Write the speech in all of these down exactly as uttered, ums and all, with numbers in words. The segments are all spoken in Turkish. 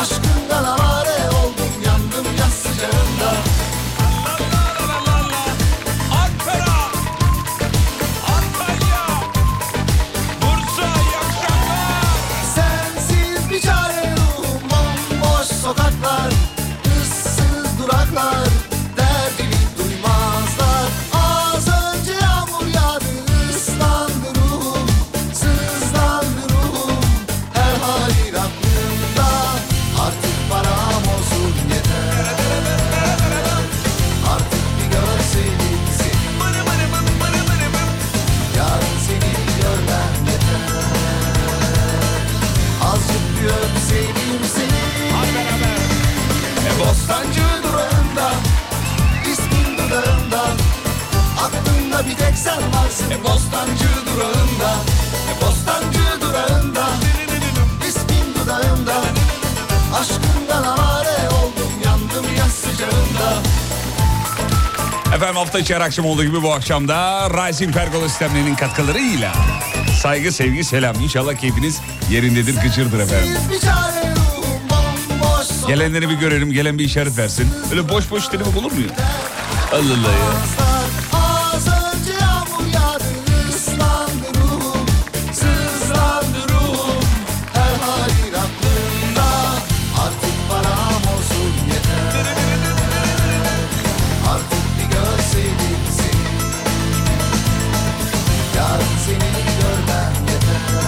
aşkından avare oldum, yandım yaz sıcağında. Ankara, Antalya, Bursa, yakşaklar. Sensiz bir çare ruhum, bomboş sokaklar, ıssız duraklar, derdimi duymazlar. Az önce yağmur yağdı, ıslandı ruhum, sızlandı ruhum, her halin aklımda. Artık param olsun yeter, artık bir görseydim seni, yarın seni görmem yeter. Azıcık bir öpseydim seni, e Bostancı durağında, ismin dudağında, aklımda bir tek sen varsın. E Bostancı durağında, e Bostancı durağında, ismin dudağında, aşkından avare oldum, yandım yaz sıcağında. Efendim hafta içi her akşam olduğu gibi bu akşam da Rising Pergola sistemlerinin katkılarıyla saygı, sevgi, selam. İnşallah keyfiniz yerindedir, gıcırdır efendim. Sensiz bir çare ruhum, bomboş sokaklar, Gelenleri bir görelim, gelen bir işaret versin. Öyle boş boş telefon bulur muyum? Allah Allah ya. az önce yağmur yağdı, ıslandı ruhum, sızlandı ruhum, her halin aklımda. Artık param olsun yeter, artık bir görseydim seni, yarın seni görmem yeter.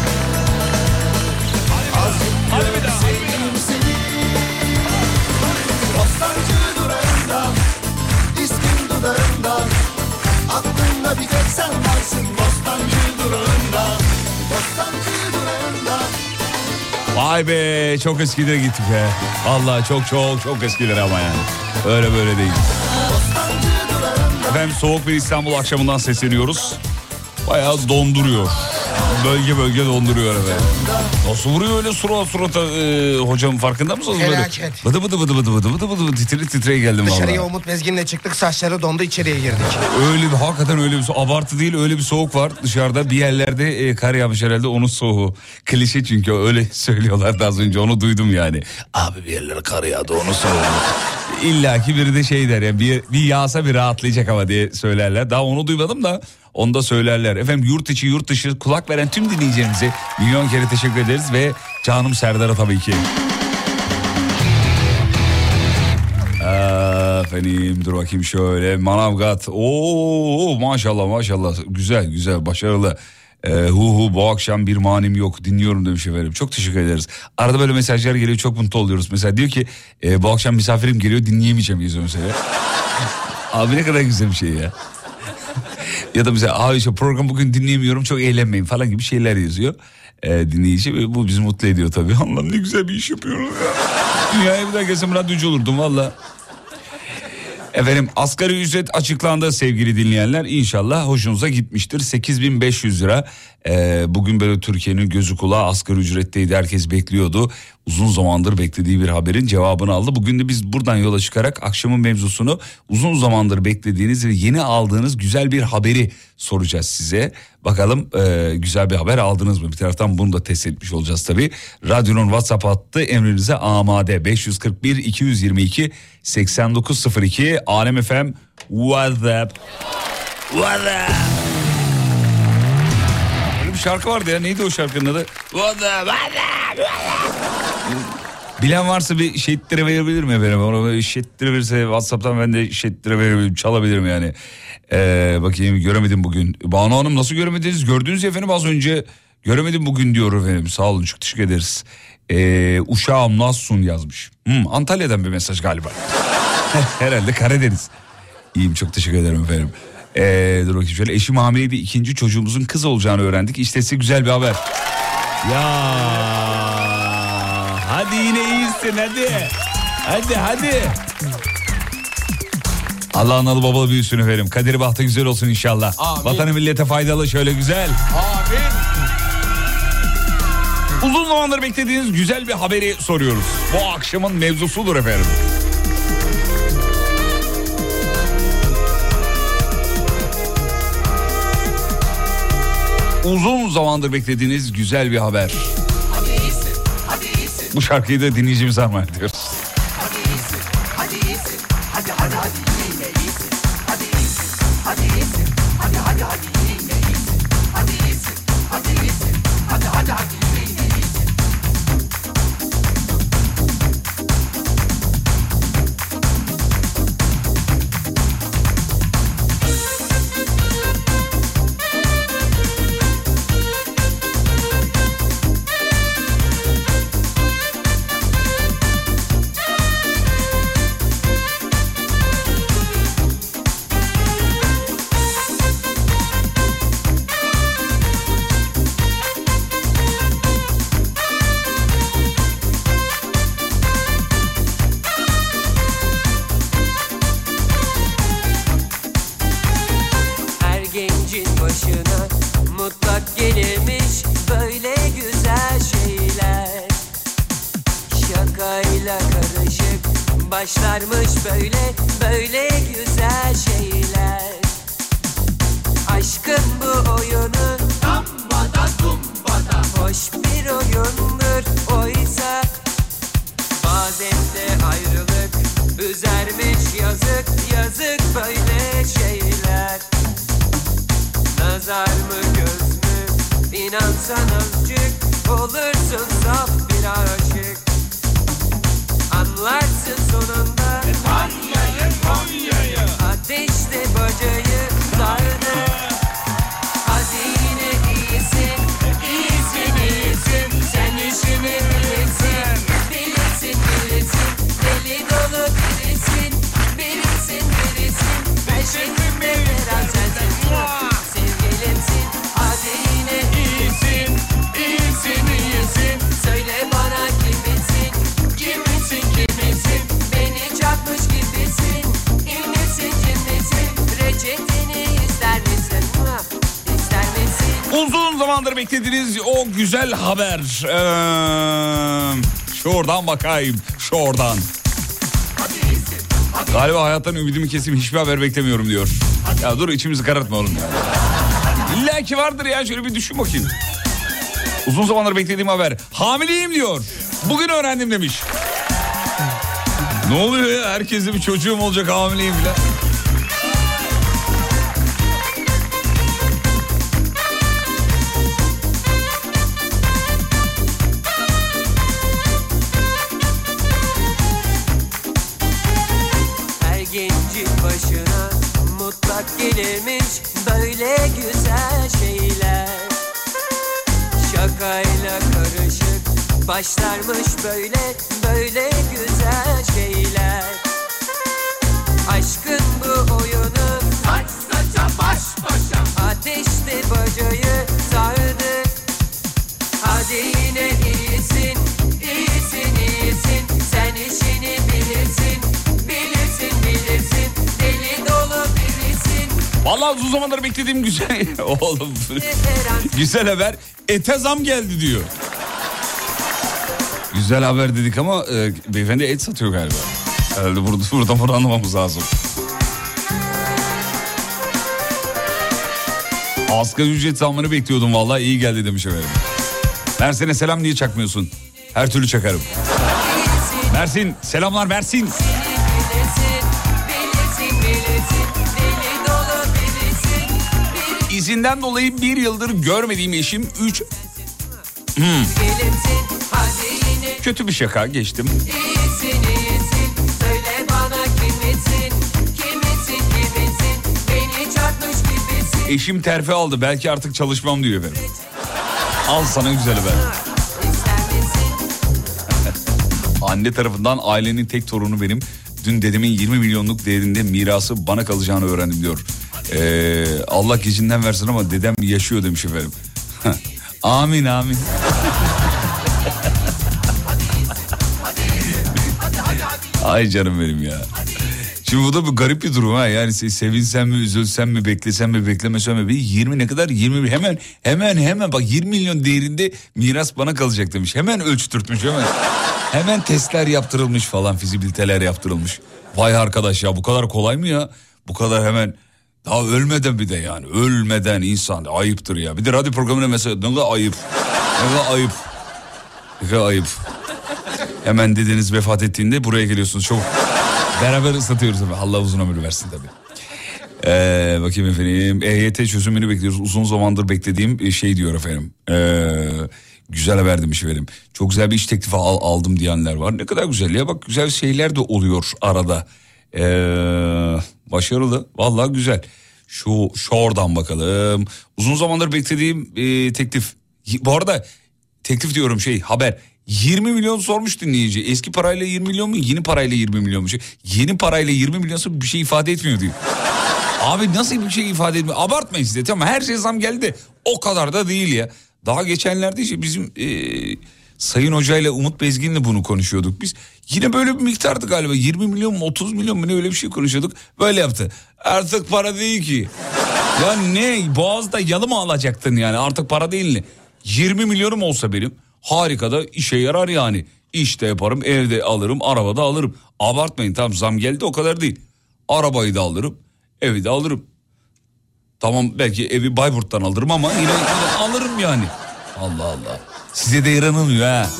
Azıcık bir öpseydim seni, Bostancı durağında, ismin dudağında, aklımda bir tek sen varsın. Bostancı durağında, Bostancı durağında. Vay be, çok eskilere gittik be. Allah çok çok çok eskilere ama yani. Öyle böyle değil. Efendim soğuk bir İstanbul akşamından sesleniyoruz. Bayağı donduruyor. Bölge bölge donduruyor efendim. Nasıl vuruyor öyle surat surata e, hocam, farkında mısınız? Böyle Felaket. Bıdı bıdı bıdı bıdı bıdı bıdı bıdı titre titreye geldim valla. Dışarıya Umut Bezgin'le çıktık, saçları dondu, içeriye girdik. Öyle bir, hakikaten öyle bir so- abartı değil, öyle bir soğuk var dışarıda. Bir yerlerde e, kar yağmış herhalde, onun soğuğu. Klişe çünkü, öyle söylüyorlardı az önce, onu duydum yani. Abi bir yerlere kar yağdı, onun soğuğu. İlla ki biri de şey der ya, bir, bir yağsa bir rahatlayacak ama diye söylerler. Daha onu duymadım da onu da söylerler. Efendim yurt içi yurt dışı kulak veren tüm dinleyicilerimize milyon kere teşekkür ederiz ve canım Serdar'a tabii ki. Efendim dur bakayım şöyle, Manavgat. Oo maşallah maşallah, güzel güzel, başarılı. Ee, hu hu bu akşam bir manim yok, dinliyorum demiş efendim. Çok teşekkür ederiz. Arada böyle mesajlar geliyor, çok mutlu oluyoruz. Mesela diyor ki e, bu akşam misafirim geliyor, dinleyemeyeceğim yazıyor mesela. Abi ne kadar güzel bir şey ya. Ya da mesela abi işte program bugün dinleyemiyorum, çok eğlenmeyin falan gibi şeyler yazıyor ee, dinleyici. Bu bizi mutlu ediyor tabii. Allah'ım ne güzel bir iş yapıyoruz ya. Dünyaya bir daha gelsem radyocu olurdum valla. Efendim asgari ücret açıklandı sevgili dinleyenler. İnşallah hoşunuza gitmiştir. sekiz bin beş yüz lira. Ee, bugün böyle Türkiye'nin gözü kulağı asgari ücretteydi. Herkes bekliyordu. Uzun zamandır beklediği bir haberin cevabını aldı. Bugün de biz buradan yola çıkarak akşamın mevzusunu, uzun zamandır beklediğiniz ve yeni aldığınız güzel bir haberi soracağız size. Bakalım e, güzel bir haber aldınız mı? Bir taraftan bunu da test etmiş olacağız tabii. Radyonun WhatsApp hattı emrinize amade. beş yüz kırk bir iki yüz yirmi iki seksen dokuz sıfır iki Alem F M WhatsApp. WhatsApp. Böyle bir şarkı vardı ya, neydi o şarkının adı? WhatsApp. Bilen varsa bir şettire verebilir mi efendim? Ona şettire verirse WhatsApp'tan ben de şettire verebilirim, çalabilirim yani. Ee, bakayım göremedim bugün. Banu Hanım nasıl göremediniz? Gördünüz ya efendim az önce. Göremedim bugün diyor efendim. Sağ olun, çok teşekkür ederiz. Ee, uşağım nasılsın yazmış. Hmm, Antalya'dan bir mesaj galiba. Herhalde Karadeniz. İyiyim, çok teşekkür ederim efendim. Ee, dur bakayım şöyle. Eşim hamileydi, ikinci çocuğumuzun kız olacağını öğrendik. İşte size güzel bir haber. Ya. Hadi yine iyisin, hadi. Hadi hadi. Allah analı babalı büyüsün efendim. Kaderi bahtı güzel olsun inşallah. Amin. Vatanı millete faydalı şöyle güzel. Amin. Uzun zamandır beklediğiniz güzel bir haberi soruyoruz. Bu akşamın mevzusudur efendim. Uzun zamandır beklediğiniz güzel bir haber. Hadi iyisin, hadi iyisin. Bu şarkıyı da dinleyicimize armağan ediyoruz. Güzel haber. Ee, şuradan bakayım. Şuradan. Galiba hayattan ümidimi kesip hiçbir haber beklemiyorum diyor. Ya dur, içimizi karartma oğlum. İlla ki vardır ya, şöyle bir düşün bakayım. Uzun zamandır beklediğim haber. Hamileyim diyor. Bugün öğrendim demiş. Ne oluyor ya? Herkeste bir çocuğum olacak, hamileyim bile. Başlarmış böyle böyle güzel şeyler. Aşkın bu oyunu saç saça baş başa, ateşte bacayı sardık. Hadi yine iyisin, iyisin, iyisin. Sen işini bilirsin, bilirsin, bilirsin. Deli dolu bilirsin. Vallahi uzun zamandır beklediğim güzel oğlum. Güzel haber, ete zam geldi diyor. Güzel haber dedik ama e, beyefendi et satıyor galiba. Herhalde burada, buradan buradan anlamamız lazım. Asgari ücret zammını bekliyordum, vallahi iyi geldi demiş efendim. Mersin'e selam, niye çakmıyorsun? Her türlü çakarım. Mersin, selamlar Mersin. İzinden dolayı bir yıldır görmediğim eşim üç... Hmm. Kötü bir şaka geçtim. İyisin, iyisin, söyle bana kimisin, kimisin, kimisin, beni çarpmış gibisin. Eşim terfi aldı, belki artık çalışmam diyor benim. Al sana güzel haber. Anne tarafından ailenin tek torunu benim. Dün dedemin yirmi milyonluk değerinde mirası bana kalacağını öğrendim diyor. Ee, Allah gecinden versin ama dedem yaşıyor demiş efendim. Amin amin. Ay canım benim ya. Şimdi bu da bir garip bir durum ha. Yani sevinsem mi, üzülsem mi, beklesem mi, beklemesem mi? yirmi ne kadar? yirmi hemen hemen hemen bak yirmi milyon değerinde miras bana kalacak demiş. Hemen ölçtürtmüş hemen. Hemen testler yaptırılmış falan, fizibiliteler yaptırılmış. Vay arkadaş ya, bu kadar kolay mı ya? Bu kadar hemen, daha ölmeden bir de yani. Ölmeden insan ayıptır ya. Bir de radyo programına mesela ne kadar ayıp. Ne kadar ayıp. Ne kadar ayıp. Hemen dedeniz vefat ettiğinde buraya geliyorsunuz. Çok beraber ıslatıyoruz tabii. Allah uzun ömür versin tabii. Ee, bakayım efendim. E Y T çözümünü bekliyoruz. Uzun zamandır beklediğim şey diyor efendim. Ee, güzel haber demiş efendim. Çok güzel bir iş teklifi al, aldım diyenler var. Ne kadar güzel ya. Bak güzel şeyler de oluyor arada. Ee, başarılı. Vallahi güzel. Şu, şu oradan bakalım. Uzun zamandır beklediğim e, teklif. Bu arada teklif diyorum şey haber. yirmi milyon sormuş dinleyici. Eski parayla yirmi milyon mu? Yeni parayla yirmi milyon mu? Yeni parayla yirmi milyonsa bir şey ifade etmiyor diyor. Abi nasıl bir şey ifade etmiyor? Abartmayın siz de. Tamam her şey zam geldi. O kadar da değil ya. Daha geçenlerde işte bizim e, Sayın Hoca ile Umut Bezgin'le bunu konuşuyorduk biz. Yine böyle bir miktardı galiba. yirmi milyon mu otuz milyon mu ne öyle bir şey konuşuyorduk. Böyle yaptı. Artık para değil ki. Ya ne? Boğaz'da yalı mı alacaktın yani? Artık para değil mi? yirmi milyonum olsa benim. Harika da işe yarar yani. İşte yaparım, evde alırım, arabada alırım. Abartmayın tamam zam geldi o kadar değil. Arabayı da alırım, evi de alırım. Tamam belki evi Bayburt'tan alırım ama yine, yine alırım yani. Allah Allah. Size de yaranılmıyor ha.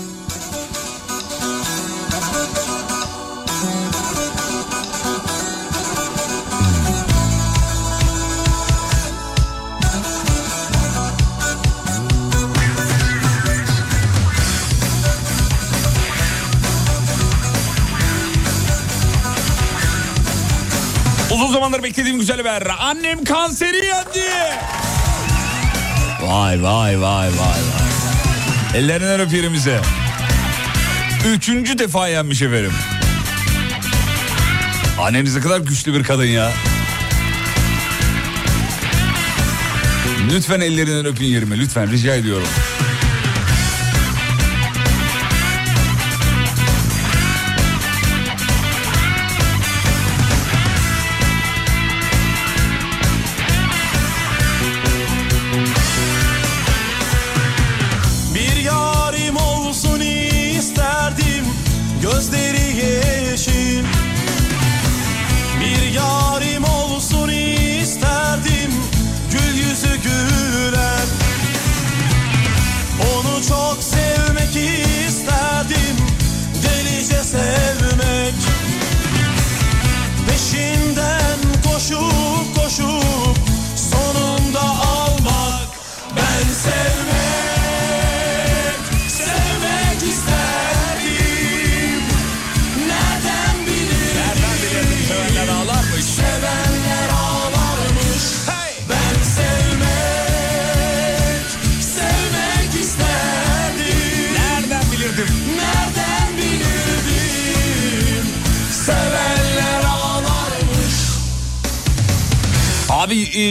Uzun zamandır beklediğim güzel haber. Annem kanseri yendi. Vay vay vay vay vay. Ellerinden öpüyorum bize. Üçüncü defa yenmiş efendim. Anneniz ne kadar güçlü bir kadın ya. Lütfen ellerinden öpün yerime. Lütfen rica ediyorum.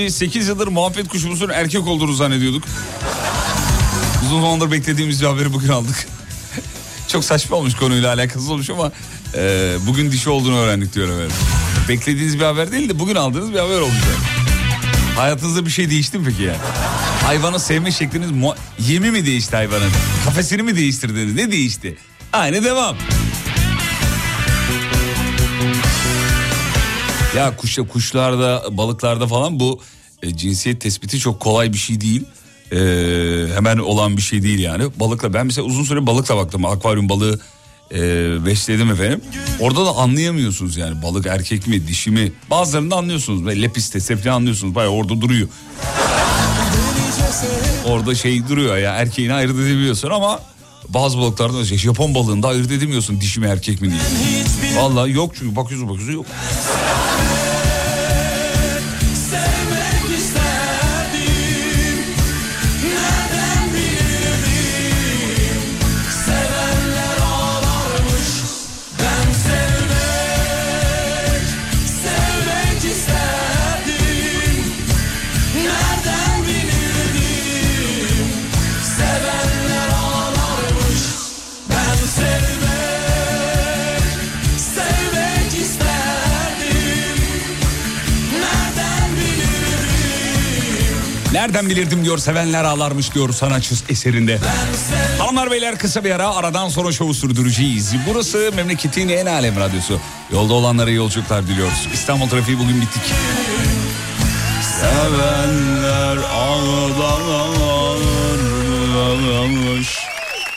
sekiz yıldır muhabbet kuşumuzun erkek olduğunu zannediyorduk. Uzun zamandır beklediğimiz bir haberi bugün aldık. Çok saçma olmuş, konuyla alakasız olmuş ama e, bugün dişi olduğunu öğrendik diyorum efendim. Beklediğiniz bir haber değil de bugün aldığınız bir haber olmuş. Yani. Hayatınızda bir şey değişti mi peki yani? Hayvanı sevme şekliniz mu- yemi mi değişti hayvanın? Kafesini mi değiştirdiniz? Ne değişti? Aynı devam. Ya kuş, kuşlarda, balıklarda falan bu e, cinsiyet tespiti çok kolay bir şey değil. E, hemen olan bir şey değil yani. Balıkla ben mesela uzun süre balıkla baktım. Akvaryum balığı e, besledim efendim. Orada da anlayamıyorsunuz yani balık erkek mi dişi mi. Bazılarını da anlıyorsunuz. Böyle lepistese falan anlıyorsunuz. Bayağı orada duruyor. Orada şey duruyor ya erkeğini ayırt edebiliyorsun ama bazı balıklarda şey, Japon balığında ayırt edemiyorsun dişi mi erkek mi diye. Vallahi yok çünkü bakıyorsun bakıyorsun yok. Nereden bilirdim diyor, sevenler ağlarmış diyor sanatçı eserinde. Hanımlar beyler kısa bir ara, aradan sonra şovu sürdüreceğiz. Burası memleketin en alem radyosu. Yolda olanlara yolculuklar diliyoruz. İstanbul trafiği bugün bittik. Sevenler ağlarmış.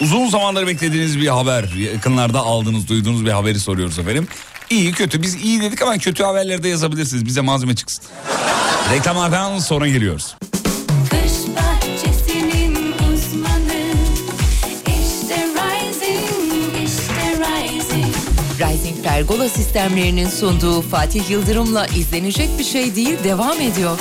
Uzun zamandır beklediğiniz bir haber, yakınlarda aldığınız, duyduğunuz bir haberi soruyoruz efendim. İyi, kötü. Biz iyi dedik ama kötü haberleri de yazabilirsiniz. Bize malzeme çıksın. Reklamlardan sonra geliyoruz. Rising Pergola sistemlerinin sunduğu Fatih Yıldırım'la izlenecek bir şey değil devam ediyor.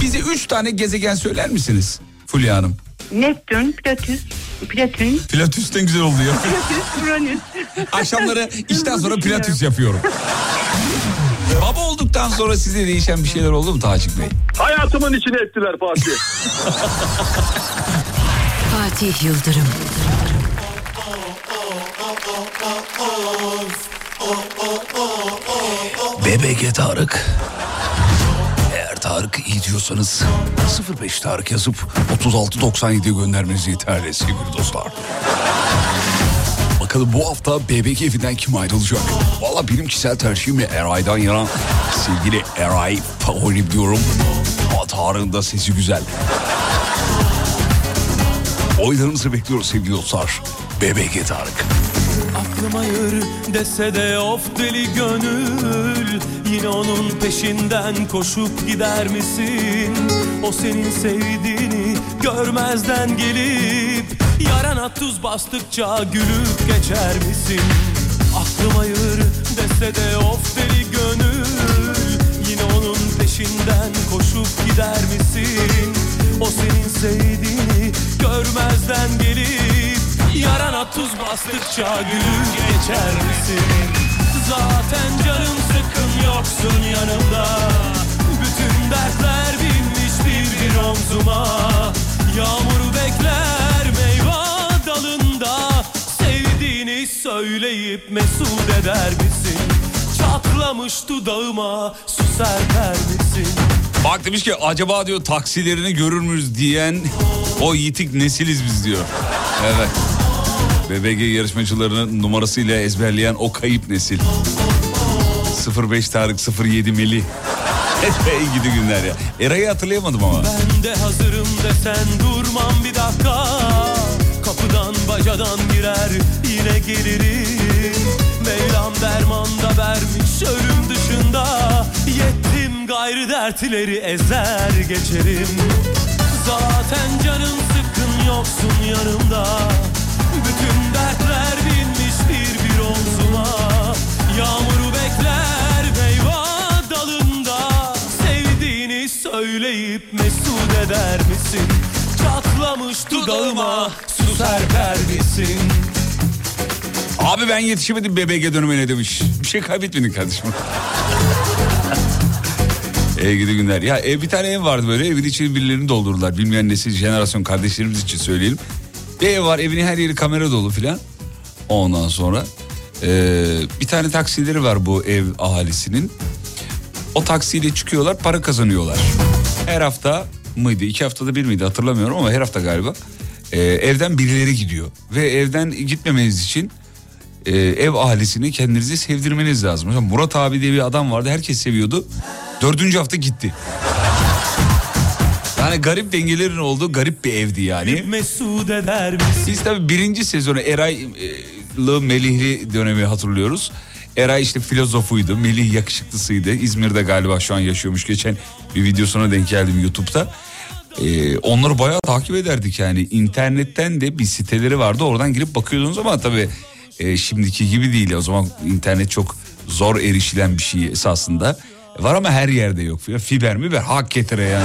Bize üç tane gezegen söyler misiniz Fulya Hanım? Neptün, Plütüs, Plütün. Plütüs'ten güzel oldu ya. Plütüs, Uranüs. Akşamları işten sonra Plütüs yapıyorum. Baba olduktan sonra size değişen bir şeyler oldu mu Taçık Bey? Hayatımın içine ettiler Fatih. Fatih Yıldırım. B B G Tarık. Eğer Tarık iyi diyorsanız sıfır beş Tarık yazıp otuz altı doksan yedi'ye göndermeniz yeterli sevgili dostlar. Bakalım bu hafta B B G evinden kim ayrılacak? Valla benim kişisel tercihimle Eray'dan yana sevgili Eray favorim diyorum. Ama Tarık'ın da sesi güzel. Oylarınızı bekliyoruz sevgili dostlar. B B G Tarık. Aklım hayır dese de of deli gönül, yine onun peşinden koşup gider misin? O senin sevdiğini görmezden gelip yarana tuz bastıkça gülüp geçer misin? Aklım hayır dese de of deli gönül, yine onun peşinden koşup gider misin? O senin sevdiğini görmezden gelip yarana tuz bastıkça gülüp geçer misin? Zaten canım sıkın yoksun yanımda, bütün dertler binmiş bir bir omzuma. Yağmur bekler meyve dalında, sevdiğini söyleyip mesut eder misin? Çatlamış dudağıma su serper misin? Bak demiş ki acaba diyor taksilerini görür müyüz diyen o yitik nesiliz biz diyor. Evet. B B G yarışmacılarının numarasıyla ezberleyen o kayıp nesil. sıfır beş Tarık sıfır yedi Meli. Epey gidi günler ya. Eray'ı hatırlayamadım ama. Ben de hazırım desen durmam bir dakika. Kapıdan bacadan girer yine gelirim. Mevlam derman da vermiş ölüm dışında. Yettim gayrı dertleri ezer geçerim. Zaten canım sıkkın yoksun yanımda. Bütün dertler binmiş bir bir omzuma. Yağmuru bekler meyve dalında, sevdiğini söyleyip mesut eder misin? Çatlamış dudağıma su serper misin? Abi ben yetişemedim B B G dönemine demiş. Bir şey kaybetmedin kardeşim. Ee gidi günler. Ya ev, bir tane ev vardı böyle, evin içini birilerini doldurdular. Bilmeyen nesil jenerasyon kardeşlerimiz için söyleyelim. Bir ev var, evinin her yeri kamera dolu filan. Ondan sonra e, bir tane taksileri var bu ev ahalisinin. O taksiyle çıkıyorlar, para kazanıyorlar. Her hafta mıydı, iki haftada bir miydi hatırlamıyorum ama her hafta galiba. E, evden birileri gidiyor ve evden gitmemeniz için e, ev ahalisini kendinizi sevdirmeniz lazım. Mesela Murat abi diye bir adam vardı, herkes seviyordu. Dördüncü hafta gitti. Yani garip dengelerin olduğu garip bir evdi yani. Mesut eder misin? Biz tabii birinci sezonu Eray'lı Melihli dönemi hatırlıyoruz. Eray işte filozofuydu, Melih yakışıklısıydı. İzmir'de galiba şu an yaşıyormuş. Geçen bir videosuna denk geldim YouTube'da. Ee, onları bayağı takip ederdik yani. İnternetten de bir siteleri vardı, oradan girip bakıyordunuz ama tabii e, şimdiki gibi değil. O zaman internet çok zor erişilen bir şey esasında. Var ama her yerde yok. Fiber mi ver? Hak getire yani.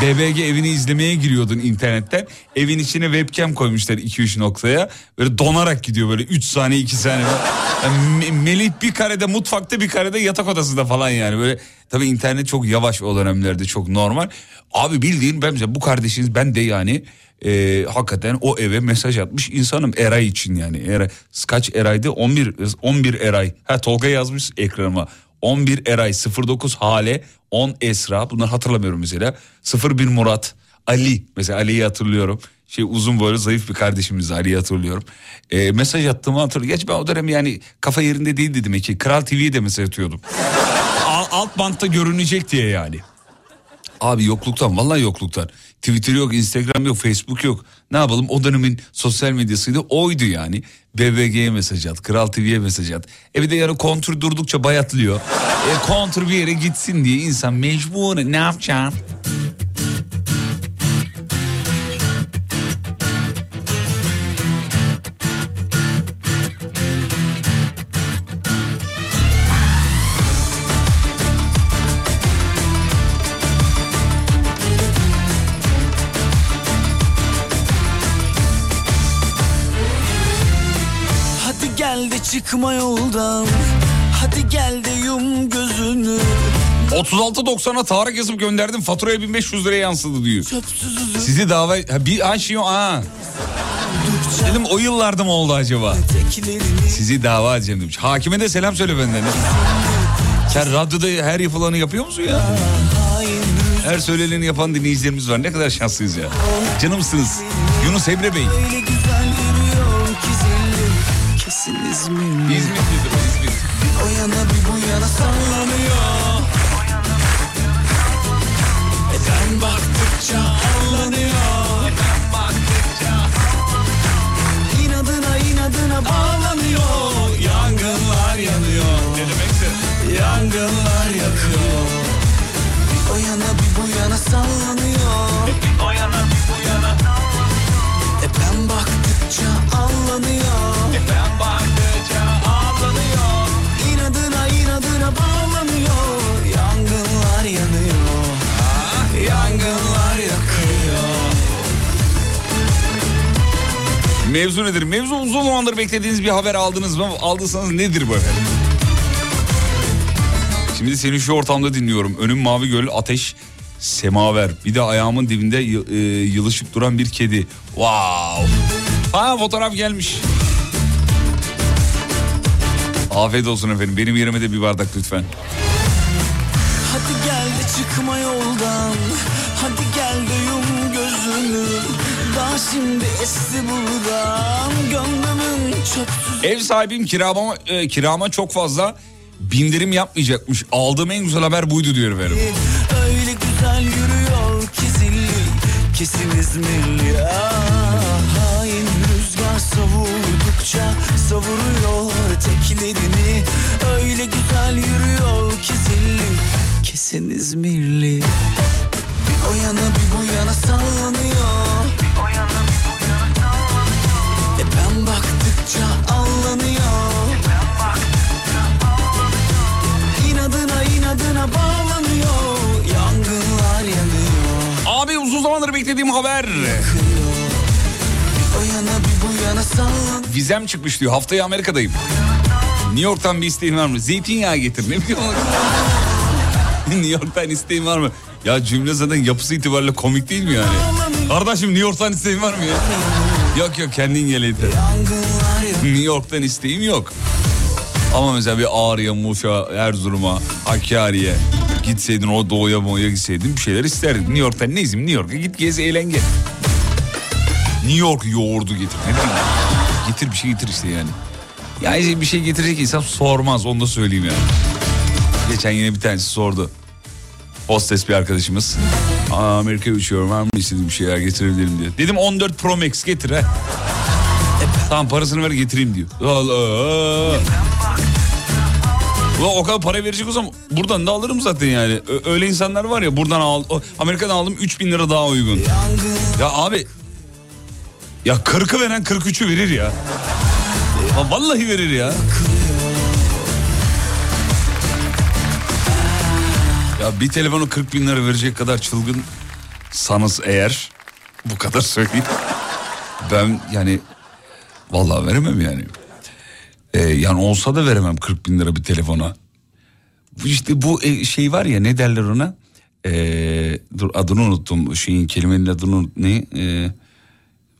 Böyle B B G evini izlemeye giriyordun internetten. Evin içine webcam koymuşlar iki üç noktaya. Böyle donarak gidiyor böyle üç saniye iki saniye. Yani Melih bir karede, mutfakta bir karede, yatak odasında falan yani. Böyle tabii internet çok yavaş o dönemlerde, çok normal. Abi bildiğin ben bu kardeşiniz ben de yani e, hakikaten o eve mesaj atmış insanım Eray için yani. Eray, kaç Eray'dı? on bir Eray. Ha Tolga yazmış ekranıma. on bir Eray, sıfır dokuz Hale, on Esra, bunları hatırlamıyorum mesela. sıfır bir Murat, Ali, mesela Ali'yi hatırlıyorum. Şey uzun böyle zayıf bir kardeşimiz, Ali'yi hatırlıyorum. E, mesaj attığımı hatırlıyorum. Geç ben o dönem yani kafa yerinde değildi demek ki. Kral T V'ye de mesaj atıyordum. Alt bantta görünecek diye yani. Abi yokluktan, vallahi yokluktan. Twitter yok, Instagram yok, Facebook yok. Ne yapalım, o dönemin sosyal medyasıydı, oydu yani. B B G'ye mesaj at, Kral T V'ye mesaj at. E bir de yani kontür durdukça bayatlıyor. E kontür bir yere gitsin diye insan mecbur, ne yapacağım? Çıkma yoldan, hadi gel de yum gözünü. otuz altı doksana Tarık yazıp gönderdim, faturaya bin beş yüz liraya yansıdı diyor. Çöpsüzüzü. Sizi dava... Ha, bir an şey yok. Aa. Dedim o yıllarda mı oldu acaba? Sizi dava edeceğim demiş. Hakime de selam söyle benden. Sen radyoda her yapılanı yapıyor musun ya? Her söyleneni yapan dinleyicilerimiz var. Ne kadar şanslıyız ya. Canımsınız. Yunus Emre Bey. İzmir, İzmir, İzmir. O yana bir bu yana sallanıyor. Eden baktıkça ağlanıyor. Eden baktıkça inadına inadına bağlanıyor. Yangınlar yanıyor. Ne demektir? Yangınlar yakıyor. Bir o yana bir bu yana sallanıyor. Bir o yana bir bu yana sallanıyor. Eden baktıkça ağlanıyor. Ben baktıkça ağlanıyor. İnadına inadına bağlanıyor. Yangınlar yanıyor. Ah, yangınlar yakıyor. Mevzu nedir? Mevzu uzun zamandır beklediğiniz bir haber aldınız mı? Aldıysanız nedir bu efendim? Şimdi seni şu ortamda dinliyorum. Önüm mavi göl, ateş, semaver. Bir de ayağımın dibinde y- e- yılışıp duran bir kedi. Wow. Ha, fotoğraf gelmiş. Afiyet olsun efendim. Benim yerime de bir bardak lütfen. Hadi gel de çıkma yoldan. Hadi gel de yum gözünü. Daha şimdi esti buradan. Gönlümün çöpsüz... Ev sahibim kirama, e, kirama çok fazla bindirim yapmayacakmış. Aldığım en güzel haber buydu diyor efendim. Öyle güzel yürüyor ki zilli. Kesin İzmirli. Hain rüzgar savurdukça savuruyor tekilerini. Öyle güzel yürüyor ki zilli. Kesin İzmirli. Bir o yana bir bu yana sallanıyor. Bir o yana bir bu yana sallanıyor. E ben baktıkça allanıyor. E ben baktıkça allanıyor. İnadına inadına bağlanıyor. Yangınlar yanıyor. Abi uzun zamandır beklediğim haber. Vizem çıkmış diyor. Haftaya Amerika'dayım. New York'tan bir isteğin var mı? Zeytinyağı getir. Ne biliyor musun? New York'tan isteğin var mı? Ya cümle zaten yapısı itibariyle komik değil mi yani? Kardeşim New York'tan isteğin var mı ya? Yok yok, kendin gel yeter. New York'tan isteğim yok. Ama mesela bir Ağrı'ya, Muş'a, Erzurum'a, Hakkari'ye gitseydin, o doğuya boya gitseydin bir şeyler isterdin. New York'tan ne izim? New York'a git, gez, eğlen, gel. New York yoğurdu getir. Ne bileyim. Getir bir şey getir işte yani. Yani bir şey getirecek insan sormaz, onu da söyleyeyim yani. Geçen yine bir tanesi sordu. Hostes bir arkadaşımız. Aa, Amerika'ya uçuyorum, var mı istediğim bir şeyler getirebilirim diye. Dedim on dört Pro Max getir ha. Tamam, parasını ver getireyim diyor. Allah. Ulan o kadar para verecek olsam buradan da alırım zaten yani. Öyle insanlar var ya, buradan al, Amerika'dan aldım üç bin lira daha uygun. Ya abi. Ya kırkı veren kırk üçü verir ya. Ya vallahi verir ya. Ya bir telefonu kırk bin lira verecek kadar çılgın sanız eğer, bu kadar söyleyeyim. Ben yani vallahi veremem yani. Ee, yani olsa da veremem kırk bin lira bir telefona. İşte bu şey var ya, ne derler ona? Ee, dur adını unuttum. Şeyin, kelimenin adını unuttum. Ne? Ee,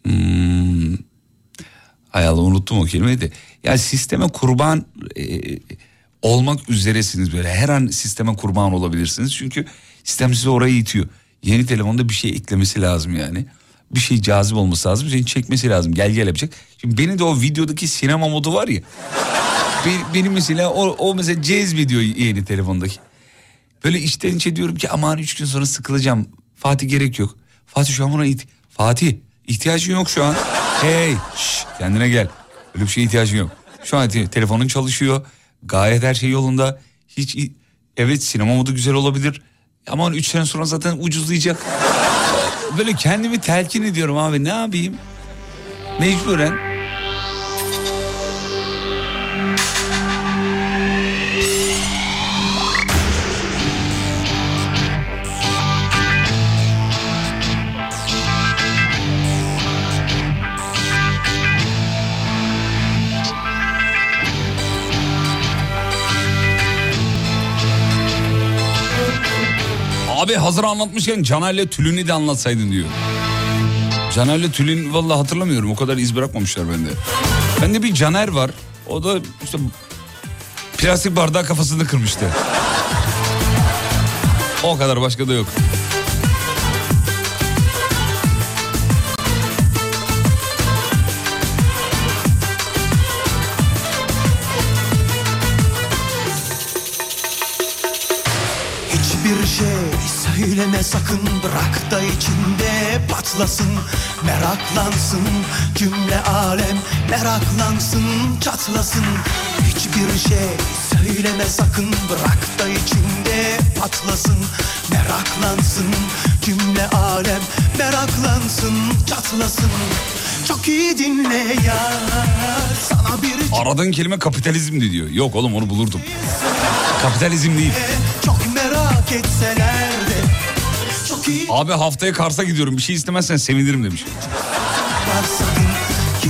Hmm, hayalı unuttum o kelimeyi de. Yani sisteme kurban e, olmak üzeresiniz böyle. Her an sisteme kurban olabilirsiniz. Çünkü sistem size orayı itiyor. Yeni telefonda bir şey eklemesi lazım yani. Bir şey cazip olması lazım. Bir şey çekmesi lazım. Gel gel yapacak. Şimdi beni de o videodaki sinema modu var ya. Benim mesela o, o mesela cezbediyor yeni telefondaki. Böyle içten içe diyorum ki aman üç gün sonra sıkılacağım. Fatih gerek yok. Fatih şu an buna it- Fatih ihtiyacın yok şu an. Hey şş, kendine gel. Öyle bir şeye ihtiyacın yok. Şu an telefonun çalışıyor. Gayet her şey yolunda. Hiç i- evet sinema modu güzel olabilir. Aman üç sene sonra zaten ucuzlayacak. Böyle kendimi telkin ediyorum abi, ne yapayım? Mecburen. Abi hazır anlatmışken Caner'le Tülin'i de anlatsaydın diyor. Caner'le Tülin vallahi hatırlamıyorum. O kadar iz bırakmamışlar bende. Bende bir Caner var. O da işte plastik bardağı kafasını kırmıştı. O kadar, başka da yok. Hiçbir şey söyleme sakın, bırak da içinde patlasın, meraklansın cümle alem, meraklansın çatlasın. Hiçbir şey söyleme sakın, bırak da içinde patlasın, meraklansın cümle alem, meraklansın çatlasın. Çok iyi dinle ya, sana bir... Aradığın kelime kapitalizmdi diyor. Yok oğlum, onu bulurdum. Kapitalizm değil. Çok merak etseler de çok iyi... Abi haftaya Kars'a gidiyorum, bir şey istemezsen sevinirim demiş.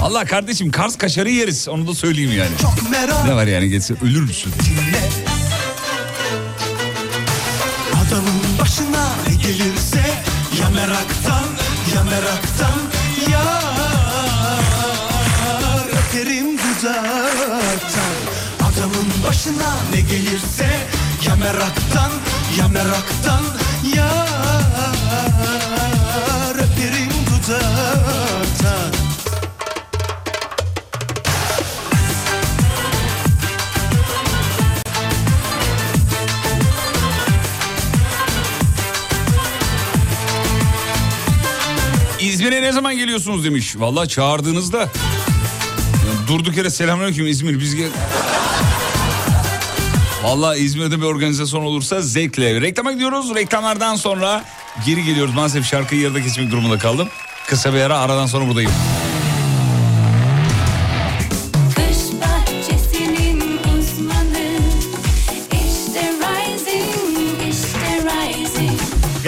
Allah kardeşim, Kars kaşarı yeriz, onu da söyleyeyim yani. Merak... Ne var yani, geçse ölür müsün? Adamın başına gelirse ya meraktan, ya meraktan yar öperim dudaktan. Adamın başına ne gelirse ya meraktan, ya meraktan yar öperim dudaktan. İzmir'e ne zaman geliyorsunuz demiş. Vallahi çağırdığınızda. Yani durduk yere selamünaleyküm İzmir biz gel... Vallahi İzmir'de bir organizasyon olursa zevkle. Reklama gidiyoruz. Reklamlardan sonra geri geliyoruz. Maalesef şarkıyı yarıda kesmek durumunda kaldım. Kısa bir ara, aradan sonra buradayım. Uzmanı, işte Rising, işte Rising.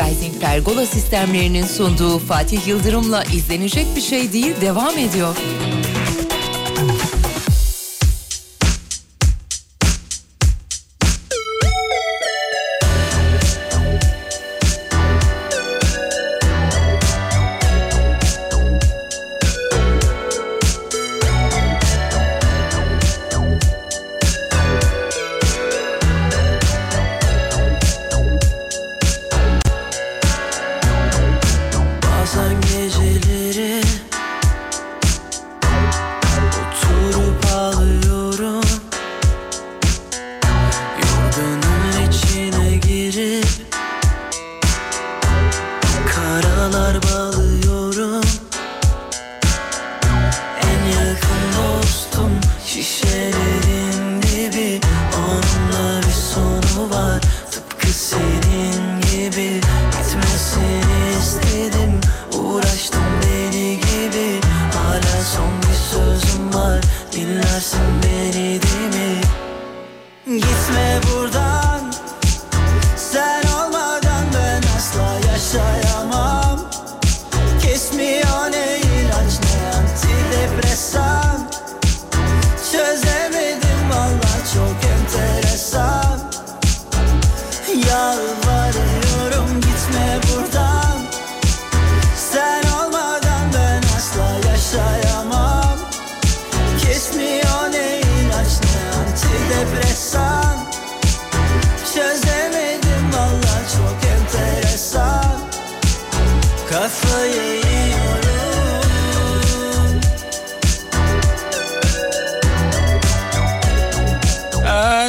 Rising Pergola sistemlerinin sunduğu Fatih Yıldırım'la izlenecek bir şey değil devam ediyor.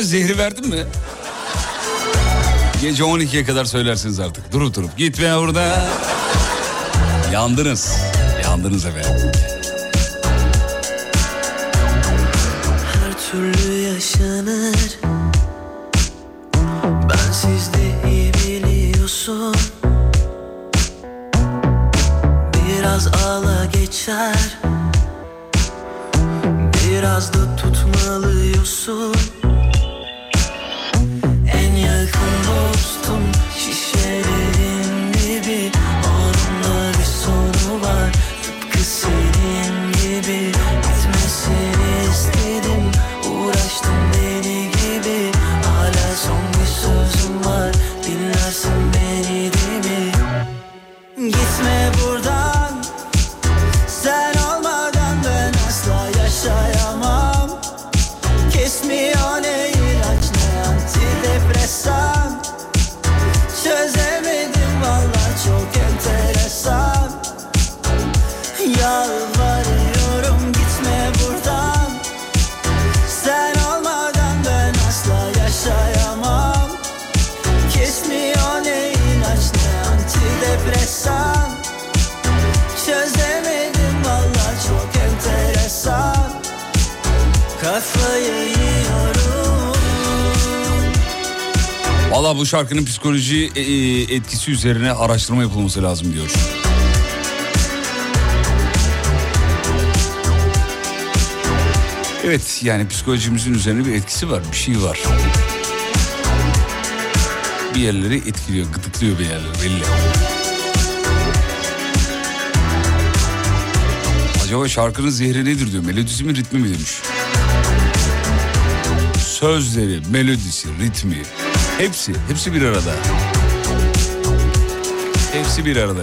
Zehri verdin mi? Gece on ikiye kadar söylersiniz artık. Durup durup gitme orada. Yandınız. Yandınız efendim. Her türlü yaşanır. Ben sizde iyi biliyorsun. Biraz ağla geçer. Biraz da tutmalıyorsun. En yakın dostum şişelerin gibi. Onunla bir sonu var. Tıpkı senin gibi. Bitmesini istedim. Uğraştım deli gibi. Hala son bir sözüm var. Dinlersin beni değil mi? Gitme buradan. Sen olmadan ben asla yaşayamam. Kesmiyor ne ilaç ne antidepresan. Çözemedim valla çok enteresan. Yalvarıyorum gitme buradan. Sen olmadan ben asla yaşayamam. Kesmiyor ne ilaç ne antidepresan. Çözemedim valla çok enteresan. Kafayı yiyorum. Valla bu şarkının psikoloji etkisi üzerine araştırma yapılması lazım diyor. Evet, yani psikolojimizin üzerine bir etkisi var, bir şey var. Bir yerleri etkiliyor, gıdıklıyor bir yerleri belli. Acaba şarkının zehri nedir diyor, melodisi mi ritmi mi demiş. Sözleri, melodisi, ritmi hepsi, hepsi bir arada. Hepsi bir arada.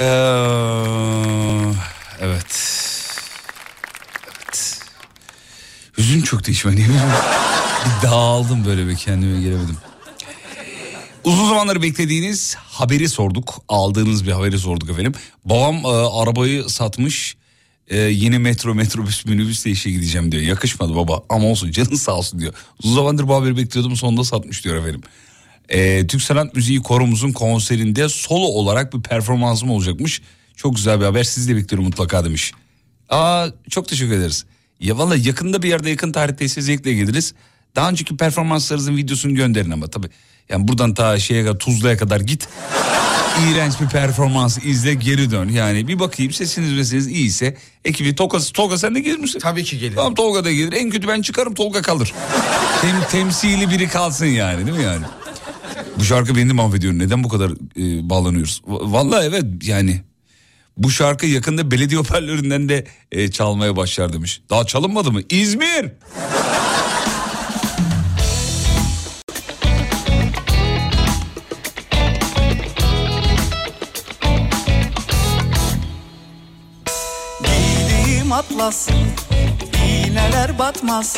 Ee, evet. Evet. Hüzün çok değişme değil mi? Dağıldım böyle, bir kendime gelemedim. Uzun zamanları beklediğiniz haberi sorduk. Aldığınız bir haberi sorduk efendim. Babam e, arabayı satmış. E, yeni metro, metrobüs, minibüsle işe gideceğim diyor. Yakışmadı baba ama olsun, canın sağ olsun diyor. Uzun zamandır bu haberi bekliyordum, sonunda satmış diyor efendim. E, Türk Sanat Müziği Koromuzun konserinde solo olarak bir performansım olacakmış. Çok güzel bir haber, sizi de bekliyorum mutlaka demiş. Aa, çok teşekkür ederiz. Ya valla yakında bir yerde, yakın tarihteyse zevkle geliriz. Daha önceki performanslarınızın videosunu gönderin ama tabii. Yani buradan ta şeye kadar, Tuzla'ya kadar git. İğrenç bir performans izle, geri dön. Yani bir bakayım, sesiniz mesiniz iyiyse ekibi Tolga, Tolga sen de gelir misin? Tabii ki gelir. Tamam, Tolga da gelir. En kötü ben çıkarım, Tolga kalır. Tem, temsili biri kalsın yani, değil mi yani? Bu şarkı beni de mahvediyor. Neden bu kadar e, bağlanıyoruz? Vallahi evet yani. Bu şarkı yakında belediye hoparlöründen de e, çalmaya başlar demiş. Daha çalınmadı mı? İzmir! Atlas, iğneler batmaz.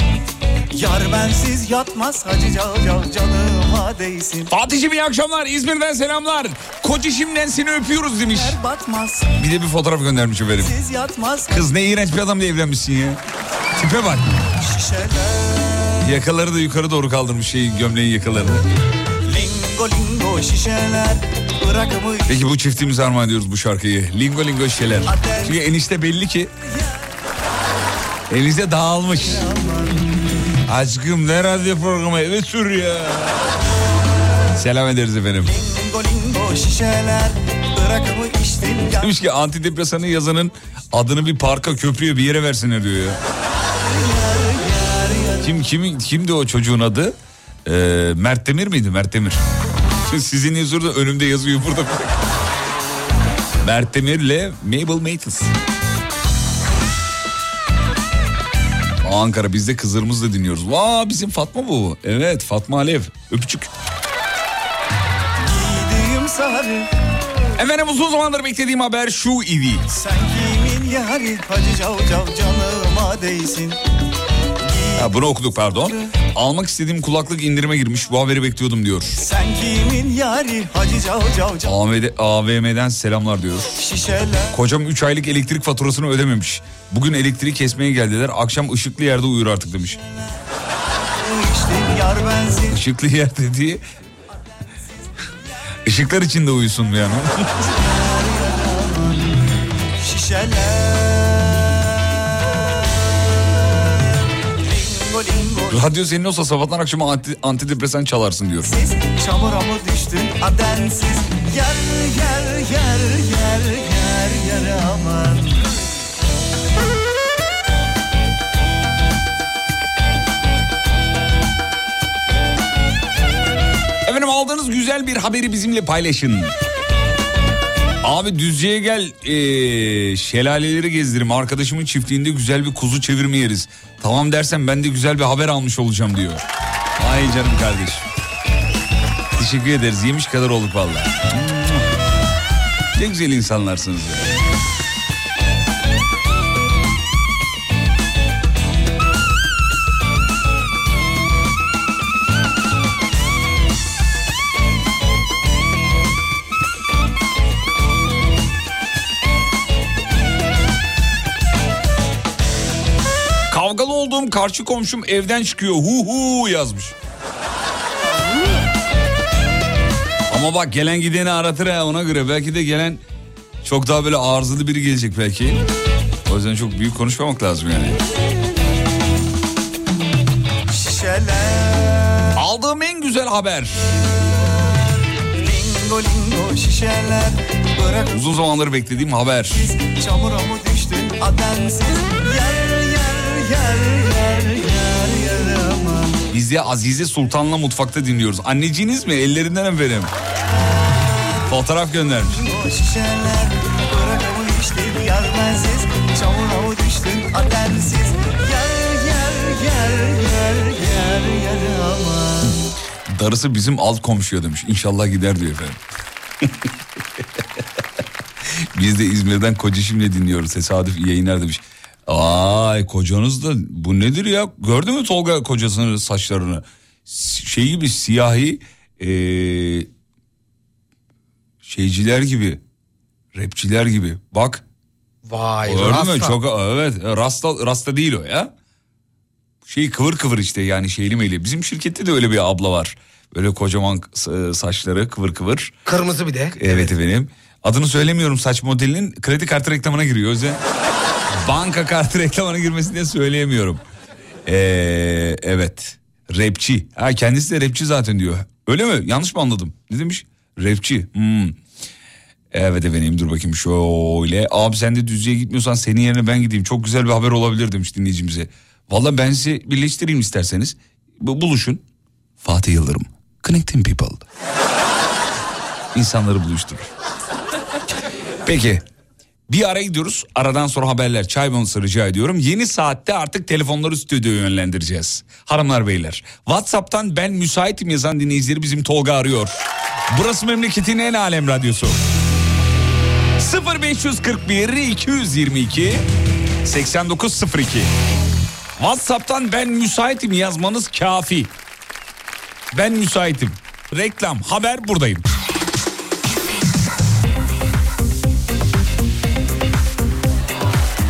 Yar bensiz yatmaz. Hacı cal cal canıma değsin. Fatih'cim iyi akşamlar. İzmir'den selamlar. Koçişimden seni öpüyoruz demiş. Batmaz. Bir de bir fotoğraf göndermiş benim. Siz yatmaz. Kız ne iğrenç bir adamla evlenmişsin ya. Tipe bak. Şişeler. Yakaları da yukarı doğru kaldırmış, şey, gömleğin yakalarını. Lingo lingo şişeler. Bırakamı... Peki bu çiftimize armağan ediyoruz bu şarkıyı. Lingo lingo şişeler. Adel. Çünkü enişte belli ki elinize dağılmış. Aşkım ne radyo programı, eve sür ya. Selam ederiz efendim. Lingo lingo şişeler, bırakamı içtim ya. Demiş ki antidepresanı yazanın adını bir parka, köprüye, bir yere versinler diyor ya. Yar, yar, yar. Kim, kim, kimdi o çocuğun adı? Ee, Mert Demir miydi? Mert Demir. Sizin huzurda önümde yazıyor burada. Mert Demir'le Mabel Mates. Ankara, biz de kızlarımızla dinliyoruz. Vaa, bizim Fatma bu. Evet, Fatma Alev. Öpücük. Efendim uzun zamandır beklediğim haber şu idi. Sen kimin yarı, hacı cav cav canıma değsin. Ha, bunu okuduk pardon. Almak istediğim kulaklık indirime girmiş, bu haberi bekliyordum diyor. Sen kimin yarı, hacı cav cav cav. A V M'den selamlar diyor. Şişeler. Kocam üç aylık elektrik faturasını ödememiş. Bugün elektriği kesmeye geldiler. Akşam ışıklı yerde uyur artık demiş. Işıklı yer dediği ışıklar içinde uyusun yani. Radyo senin olsa sabahtan akşama anti, antidepresan çalarsın diyor. Çamura mı düştün adensiz? Yer yer yer yer yer yer aman. Efendim, aldığınız güzel bir haberi bizimle paylaşın. Abi Düzce'ye gel, ee, şelaleleri gezdirim. Arkadaşımın çiftliğinde güzel bir kuzu çevirme yeriz. Tamam dersen ben de güzel bir haber almış olacağım diyor. Ay canım kardeşim. Teşekkür ederiz. Yemiş kadar olduk vallahi. Ne güzel insanlarsınız ya. Kavgalı olduğum karşı komşum evden çıkıyor. Hu hu yazmış. Ama bak gelen gideni aratır ha, ona göre. Belki de gelen çok daha böyle arızalı biri gelecek belki. O yüzden çok büyük konuşmamak lazım yani. Şişeler. Aldığım en güzel haber. Lingo lingo şişeler. Bırak. Uzun zamanları beklediğim haber. Çamura mı düştün adensiz? Biz de Azize Sultan'la mutfakta dinliyoruz. Anneciğiniz mi? Ellerinden öperim. Fotoğraf göndermiş. Darısı bizim alt komşuya demiş. İnşallah gider diyor efendim. Biz de İzmir'den Kocişim'le dinliyoruz. Tesadüf iyi yayınlar demiş. Ay kocanız da bu nedir ya? Gördün mü Tolga kocasının saçlarını? Şey gibi siyahi ee, şeyciler gibi, rapçiler gibi. Bak. Vay. Gördün mü? Çok, evet, rasta rasta değil o ya. Şey kıvır kıvır işte yani şeyli meyli. Bizim şirkette de öyle bir abla var. Böyle kocaman saçları kıvır kıvır. Kırmızı bir de. Evet efendim. Adını söylemiyorum saç modelinin, kredi kartı reklamına giriyor. Özel. Banka kartı reklamına girmesini diye söyleyemiyorum. Ee, evet. Rapçi. Ha, kendisi de rapçi zaten diyor. Öyle mi? Yanlış mı anladım? Ne demiş? Rapçi. Hmm. Evet efendim, dur bakayım şöyle. Abi sen de Düzce'ye gitmiyorsan senin yerine ben gideyim. Çok güzel bir haber olabilir demiş dinleyicimize. Valla ben size birleştireyim isterseniz. Buluşun. Fatih Yıldırım. Connecting people. İnsanları buluşturur. Peki. Bir ara gidiyoruz. Aradan sonra haberler. Çay bonusu rica ediyorum. Yeni saatte artık telefonları stüdyoya yönlendireceğiz. Hanımlar beyler. WhatsApp'tan ben müsaitim yazan dinleyicileri bizim Tolga arıyor. Burası memleketin en alem radyosu. sıfır beş yüz kırk bir iki yüz yirmi iki seksen dokuz sıfır iki. WhatsApp'tan ben müsaitim yazmanız kafi. Ben müsaitim. Reklam, haber, buradayım.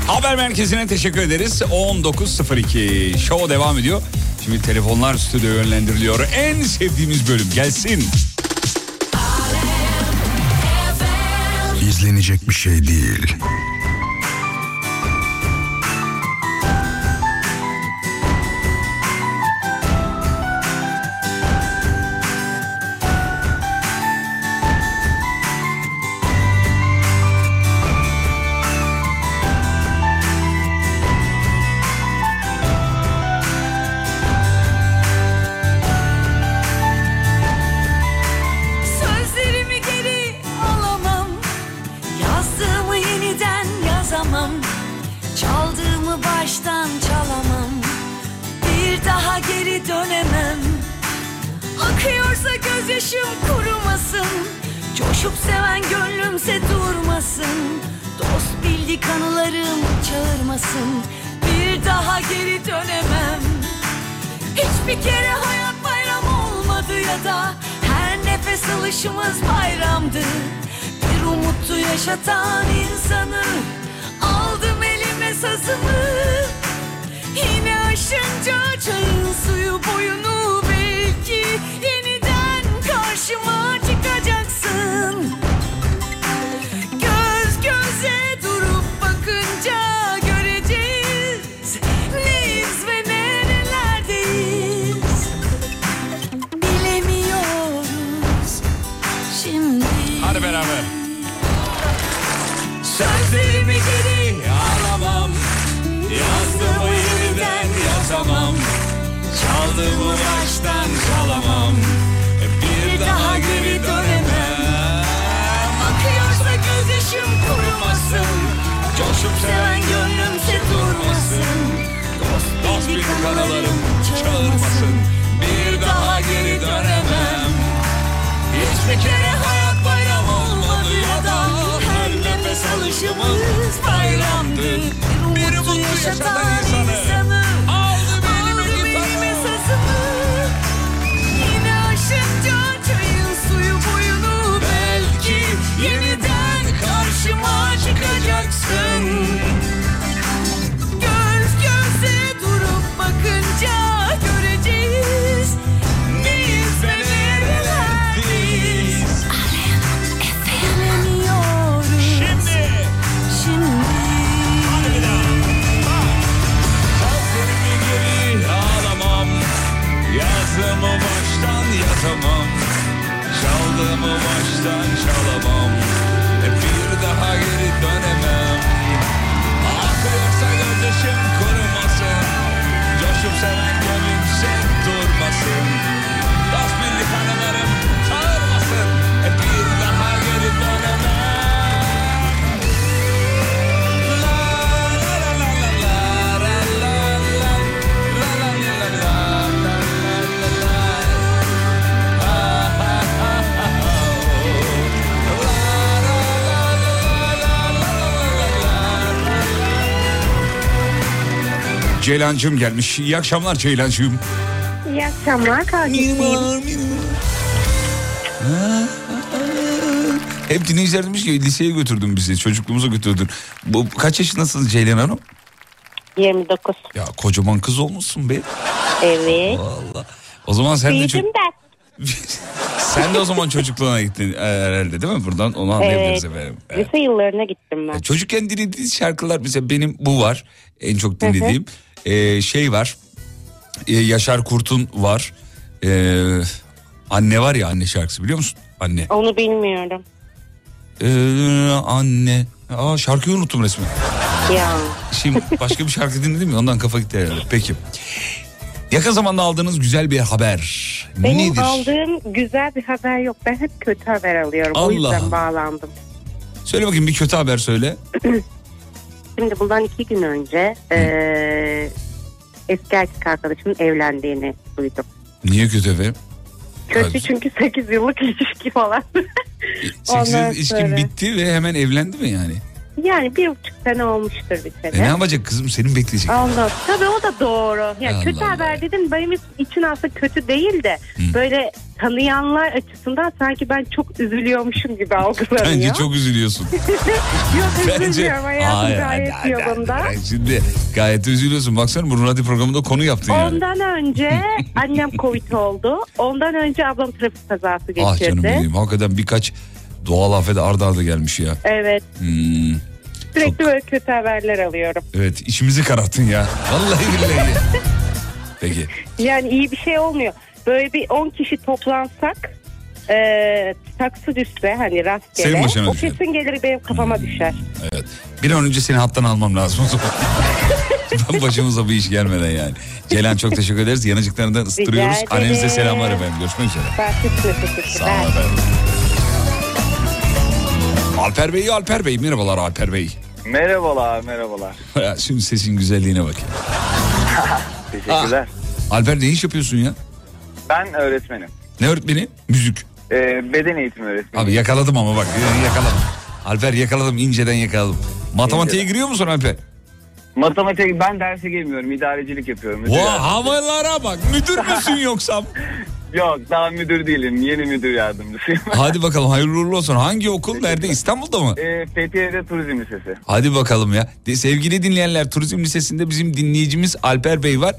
Haber merkezine teşekkür ederiz. on dokuz sıfır iki show devam ediyor. Şimdi telefonlar stüdyoya yönlendiriliyor. En sevdiğimiz bölüm gelsin. İzlenecek bir şey değil. Aldım elime sazımı, yine aşınca çayın suyu boyunu. Aldığımız aşktan kalamam, bir daha geri dönemem. Akıyorsa gözyaşım kurumasın, coşup seven gönlümse durmasın. Dost dost bir kanalarım çağırmasın, bir daha geri dönemem. Hiçbir kere hayat bayram olmadı ya da her nefes alışımız bayramdı. Bir mutlu yaşatan insanı aldı benim esasımı. Yine aşınca çayın suyu boyunu, belki yeniden karşıma çıkacaksın. Göz göze durup bakınca göreceğiz biz ve nerelerdeyiz. Alem F M. Bilemiyoruz şimdi. Şimdi yazdığımı baştan yazamam, çaldığımı baştan çalamam, bir daha geri dönemem. Akıyorsa gözyaşım kurumasın, coşup seven gönlümse durmasın. Dost birlik anılarım çağırmasın, bir daha geri dönemem. Ceylancığım gelmiş. İyi akşamlar Ceylancığım. İyi akşamlar kardeşim. Hep dinleyiciler demiş ki liseye götürdün bizi, çocukluğumuza götürdün. Bu, kaç yaşındasınız Ceylan Hanım? yirmi dokuz. Ya kocaman kız olmuşsun be. Evet. Vallahi. O zaman sen Büyüdüm de ço- ben. Sen de o zaman çocukluğuna gittin herhalde değil mi? Buradan onu anlayabiliriz evet. Efendim. Evet. Lise yıllarına gittim ben. Çocukken dinlediğiniz şarkılar mesela benim bu var. En çok dinlediğim. Hı-hı. Ee, şey var, ee, Yaşar Kurt'un var, ee, anne var ya, anne şarkısı biliyor musun? Anne. Onu bilmiyorum. Ee, anne, aa şarkıyı unuttum resmen. Ya. Şimdi başka bir şarkı dinledim mi? Ondan kafa gitti herhalde. Peki. Yakın zamanda aldığınız güzel bir haber benim nedir? Benim aldığım güzel bir haber yok. Ben hep kötü haber alıyorum. Allah. O yüzden bağlandım. Söyle bakayım bir kötü haber söyle. Şimdi bundan iki gün önce e, eski erkek arkadaşımın evlendiğini duydum. Niye kötü be? Kötü Hadi. Çünkü sekiz yıllık ilişki falan. sekiz yıllık ilişkin bitti ve hemen evlendi mi yani? Yani bir buçuk sene olmuştur bir sene. E ne yapacak kızım, senin bekleyecek. Allah, tabii o da doğru. Yani Allah kötü Allah. Haber dedim benim için aslında kötü değil de Hı. böyle tanıyanlar açısından sanki ben çok üzülüyormuşum gibi algılanıyor. Bence çok üzülüyorsun. Yok üzülmüyorum hayatım gayet yolunda. Şimdi gayet üzülüyorsun. Baksana bu radyo programında konu yaptın yani. Ondan önce annem Covid oldu. Ondan önce ablam trafik kazası geçirdi. Ah canım benim, hakikaten birkaç doğal afede arda arda gelmiş ya. Evet. Hmm. Sürekli çok... böyle kötü haberler alıyorum. Evet, içimizi kararttın ya. Vallahi billahi. Peki. Yani iyi bir şey olmuyor. Böyle bir on kişi toplansak e, taksı düşse hani rastgele. O düşer. Kesin gelir benim kafama hmm. düşer. Evet. Bir an önce seni hattan almam lazım o zaman. Ben başımıza bir iş gelmeden yani. Ceylan çok teşekkür ederiz. Yanıcıklarından ısıtırıyoruz. Annenize selamlar efendim. Görüşmek üzere. Sağ olun efendim. Alper Bey, Alper Bey. Merhabalar Alper Bey. Merhabalar, merhabalar. Şimdi sesin güzelliğine bak. Teşekkürler. Aa, Alper ne iş yapıyorsun ya? Ben öğretmenim. Ne öğretmeni? Müzik. Ee, beden eğitimi öğretmeni. Abi yakaladım ama bak yakaladım. Alper yakaladım, inceden yakaladım. Matematiğe giriyor musun Alper? Matematiğe ben derse girmiyorum, idarecilik yapıyorum. Müdür wow, havalara bak, müdür müsün yoksa? Yok, daha müdür değilim. Yeni müdür yardımcısıyım. Hadi bakalım, hayırlı uğurlu olsun. Hangi okul? Nerede? İstanbul'da mı? Eee Fethiye'de Turizm Lisesi. Hadi bakalım ya. De, sevgili dinleyenler, Turizm Lisesi'nde bizim dinleyicimiz Alper Bey var.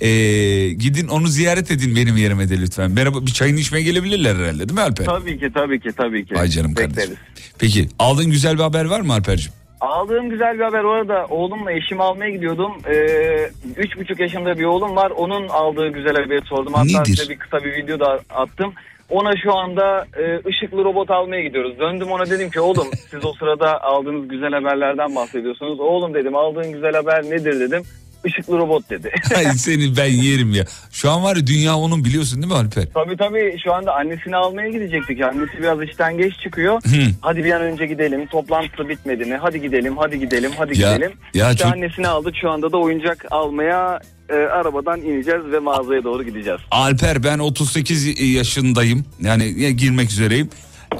Ee, gidin onu ziyaret edin benim yerime de lütfen. Merhaba, bir çayını içmeye gelebilirler herhalde değil mi Alper? Tabii ki, tabii ki, tabii ki. Ay canım kardeşim. Bekleriz. Peki, aldığın güzel bir haber var mı Alperciğim? Aldığım güzel bir haber, orada oğlumla eşimi almaya gidiyordum. Ee, üç buçuk yaşında bir oğlum var. Onun aldığı güzel haberi sordum. Hatta Nedir? Size bir kısa bir video da attım. Ona şu anda e, ışıklı robot almaya gidiyoruz. Döndüm ona dedim ki oğlum siz o sırada aldığınız güzel haberlerden bahsediyorsunuz. Oğlum dedim aldığın güzel haber nedir dedim. ışıklı robot dedi. Ay seni ben yerim ya. Şu an var ya, dünya onun, biliyorsun değil mi Alper? Tabii tabii, şu anda annesini almaya gidecektik. Annesi biraz işten geç çıkıyor. Hı. Hadi bir an önce gidelim, toplantısı bitmedi mi? Hadi gidelim, hadi gidelim, hadi ya, gidelim. Ya işte çok... Annesini aldık, şu anda da oyuncak almaya... E, arabadan ineceğiz ve mağazaya doğru gideceğiz. Alper, ben otuz sekiz yaşındayım. Yani girmek üzereyim.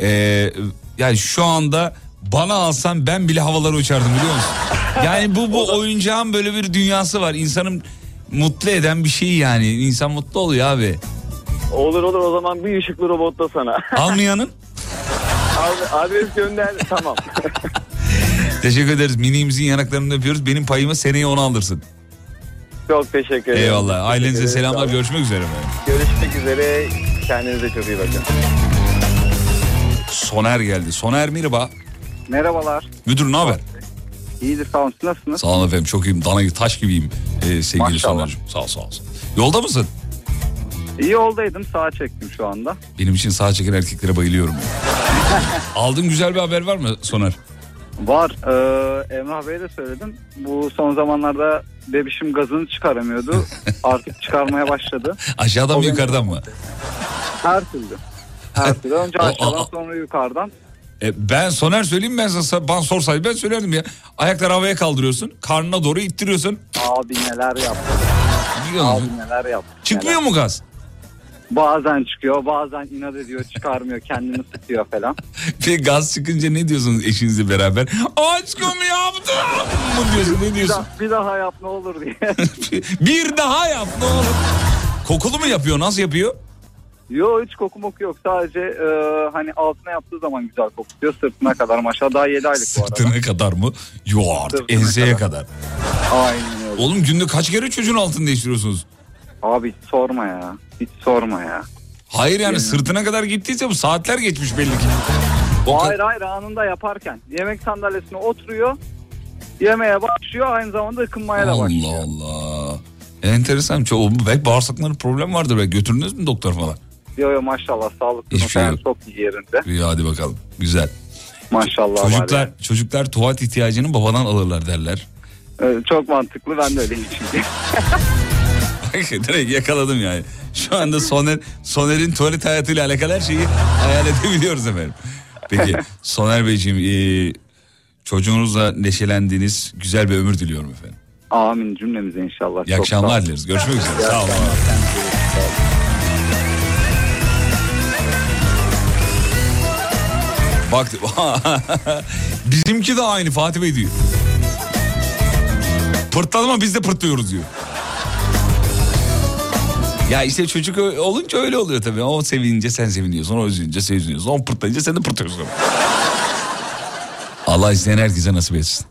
Ee, yani şu anda bana alsan ben bile havalara uçardım, biliyor musun? Yani bu bu oyuncağın böyle bir dünyası var. İnsanın mutlu eden bir şey yani. İnsan mutlu oluyor abi. Olur olur, o zaman bir ışıklı robot da sana. Almayanın? Adres gönder, tamam. Teşekkür ederiz. Minimizin yanaklarını öpüyoruz. Benim payımı seneye ona alırsın. Çok teşekkür ederim. Eyvallah. Ailenize teşekkür selamlar. Tamam. Görüşmek üzere mi? Görüşmek üzere. Kendinize çok iyi bakın. Soner geldi. Soner merhaba. Merhabalar. Müdür ne haber? İyidir sağ olun. Nasılsınız? Sağ olun efendim. Çok iyiyim. Dana taş gibiyim ee, sevgili Soner'cığım. Sağ ol, sağ ol. Yolda mısın? İyi, yoldaydım. Sağa çektim şu anda. Benim için sağa çeken erkeklere bayılıyorum. Aldığın güzel bir haber var mı Soner? Var. Ee, Emrah Bey'e de söyledim. Bu son zamanlarda bebişim gazını çıkaramıyordu. Artık çıkarmaya başladı. Aşağıdan mı yukarıdan mı? Her türlü. Her türlü. Önce aşağıdan sonra yukarıdan. E, ben Soner söyleyeyim ben sana. Bana sorsaydı ben söylerdim ya. Ayakları havaya kaldırıyorsun. Karnına doğru ittiriyorsun. Abi neler yaptı. Abi neler yaptı. Çıkmıyor neler. Mu gaz? Bazen çıkıyor, bazen inat ediyor, çıkarmıyor, kendini sıkıyor falan. Peki gaz çıkınca ne diyorsunuz eşinizle beraber? Aşkım yaptım mı diyorsun, ne diyorsun? Bir daha, bir daha yap ne olur diye. Bir daha yap ne olur. Kokulu mu yapıyor, nasıl yapıyor? Yok, hiç koku moku yok, sadece e, hani altına yaptığı zaman güzel kokuyor, sırtına kadar maşallah, daha yedi aylık bu arada. Sırtına kadar mı? Yok artık, enseye kadar. kadar. Aynen öyle. Oğlum günde kaç kere çocuğun altını değiştiriyorsunuz? Abi hiç sorma ya. Hiç sorma ya. Hayır yani, yani sırtına kadar gittiyse bu saatler geçmiş belli ki. O hayır ka- hayır anında yaparken. Yemek sandalyesine oturuyor. Yemeğe başlıyor. Aynı zamanda ıkınmaya da başlıyor. Allah Allah. Enteresan. Çok, belki bağırsakların problemi vardır. Belki götürdünüz mü doktor falan? Yok yok maşallah. Sağlıklı. Şey çok iyi yerinde. İyi hadi bakalım. Güzel. Maşallah. Çocuklar, yani. çocuklar tuvalet ihtiyacını babadan alırlar derler. Evet, çok mantıklı. Ben de öyleyim şimdi. Direkt yakaladım yani. Şu anda Soner, Soner'in tuvalet hayatıyla alakalı her şeyi hayal edebiliyoruz efendim. Peki Soner Beyciğim, e, çocuğunuzla neşelendiğiniz güzel bir ömür diliyorum efendim. Amin cümlemize inşallah. İyi akşamlar dileriz. Görüşmek üzere. Sağ olun. Bak bizimki de aynı Fatih Bey diyor. Pırtlanma biz de pırtlıyoruz diyor. Ya işte çocuk olunca öyle oluyor tabii. O sevinince sen seviniyorsun, o üzülünce sen üzülüyorsun, o pırtlayınca sen de pırtlıyorsun. Allah isteyen herkese nasip etsin.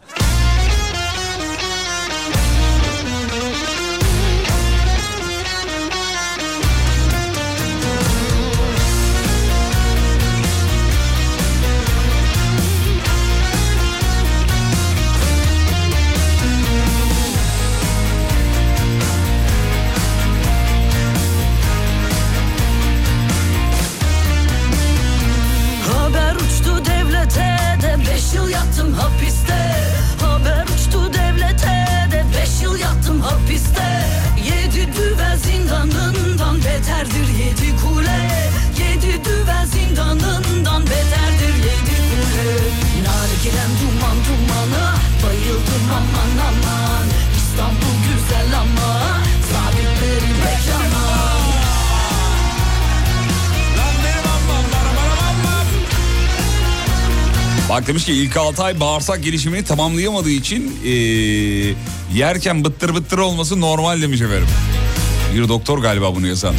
Bak demiş ki ilk altı ay bağırsak gelişimini tamamlayamadığı için ee, yerken bıttır bıttır olması normal demiş efendim. Bir doktor galiba bunu yazan.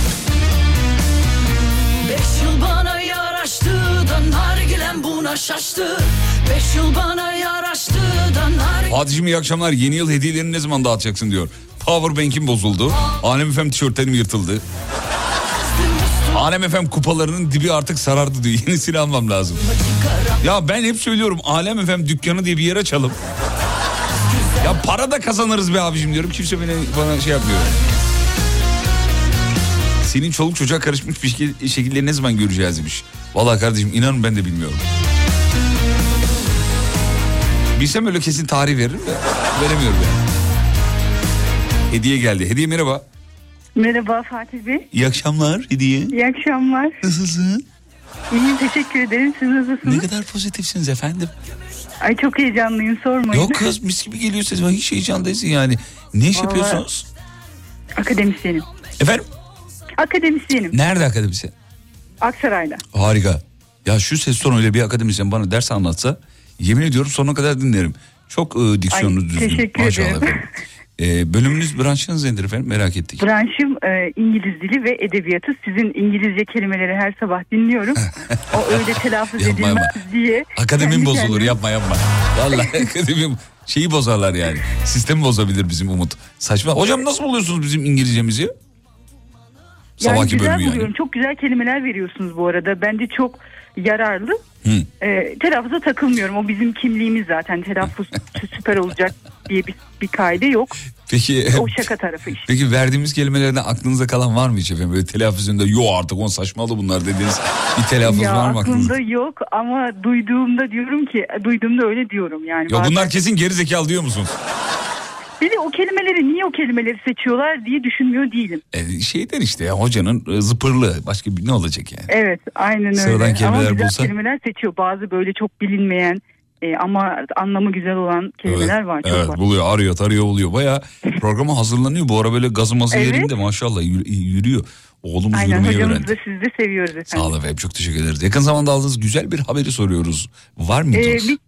Beş yıl bana yaraştı da nargilem buna şaştı. Beş yıl bana yaraştı da nargilem... Fatih'cim iyi akşamlar, yeni yıl hediyelerini ne zaman dağıtacaksın diyor. Powerbank'im bozuldu. Alem F M tişörtlerim yırtıldı. Alem F M kupalarının dibi artık sarardı diyor. Yenisini almam lazım. Ya ben hep söylüyorum, Alem F M dükkanı diye bir yer açalım. Ya para da kazanırız be abicim diyorum. Kimse beni, bana şey yapmıyor. Senin çoluk çocuğa karışmış bir şekilde ne zaman göreceğiz demiş. Vallahi kardeşim inanın ben de bilmiyorum. Bilsem öyle kesin tarih veririm de veremiyorum ben. Hediye geldi. Hediye merhaba. Merhaba Fatih Bey. İyi akşamlar Hediye. İyi akşamlar. Nasılsın? İyiyim, teşekkür ederim. Siz nasılsınız? Ne kadar pozitifsiniz efendim. Ay çok heyecanlıyım, sormayın. Yok kız, mis gibi geliyor ses. Hiç heyecan değilsin yani. Ne iş Vallahi... yapıyorsunuz? Akademisyenim. Efendim? Akademisyenim. Nerede akademisyen? Aksaray'da. Harika. Ya şu ses tonu öyle bir akademisyen bana ders anlatsa, yemin ediyorum sonuna kadar dinlerim. Çok e, diksiyonunuz düzgün. Teşekkür Maşallah ederim. Efendim. E, bölümünüz, branşınız nedir efendim? Merak ettik. Branşım e, İngiliz dili ve edebiyatı. Sizin İngilizce kelimeleri her sabah dinliyorum. O öyle telaffuz edilmez diye. Akademim bozulur kendim. yapma yapma. Vallahi akademim şeyi bozarlar yani. Sistemi bozabilir bizim Umut. Saçma. Hocam nasıl buluyorsunuz bizim İngilizcemizi? Yani Sabahki güzel buluyorum. Yani. Çok güzel kelimeler veriyorsunuz bu arada. Bence çok yararlı. E, telaffuza takılmıyorum. O bizim kimliğimiz zaten. Telaffuz süper olacak diye bir, bir kaide yok. Peki, o şaka tarafı işte. Peki verdiğimiz kelimelerden aklınıza kalan var mı hiç efendim? Böyle telaffuzunda yok artık o saçmalı bunlar dediğiniz bir telaffuz ya var mı aklınızda? Aklımda yok ama duyduğumda diyorum ki duyduğumda öyle diyorum yani. Ya bazen... bunlar kesin gerizekalı diyor musunuz? Bir de o kelimeleri niye o kelimeleri seçiyorlar diye düşünmüyor değilim. E, şeyden işte ya, hocanın zıpırlığı, başka bir ne olacak yani? Evet aynen öyle. Sıradan kelimeler ama güzel bulsa... kelimeler seçiyor. Bazı böyle çok bilinmeyen e, ama anlamı güzel olan kelimeler evet, var. Çok evet var. Buluyor, arıyor tarıyor buluyor. Bayağı programa hazırlanıyor bu ara böyle gazımızı evet. yerinde maşallah yürüyor. Oğlumuz aynen, yürümeyi öğrendi. Aynen hocamız da siz de seviyoruz efendim. Sağ olun efendim, çok teşekkür ederiz. Yakın zamanda aldığınız güzel bir haberi soruyoruz. Var mı? Ee, bir...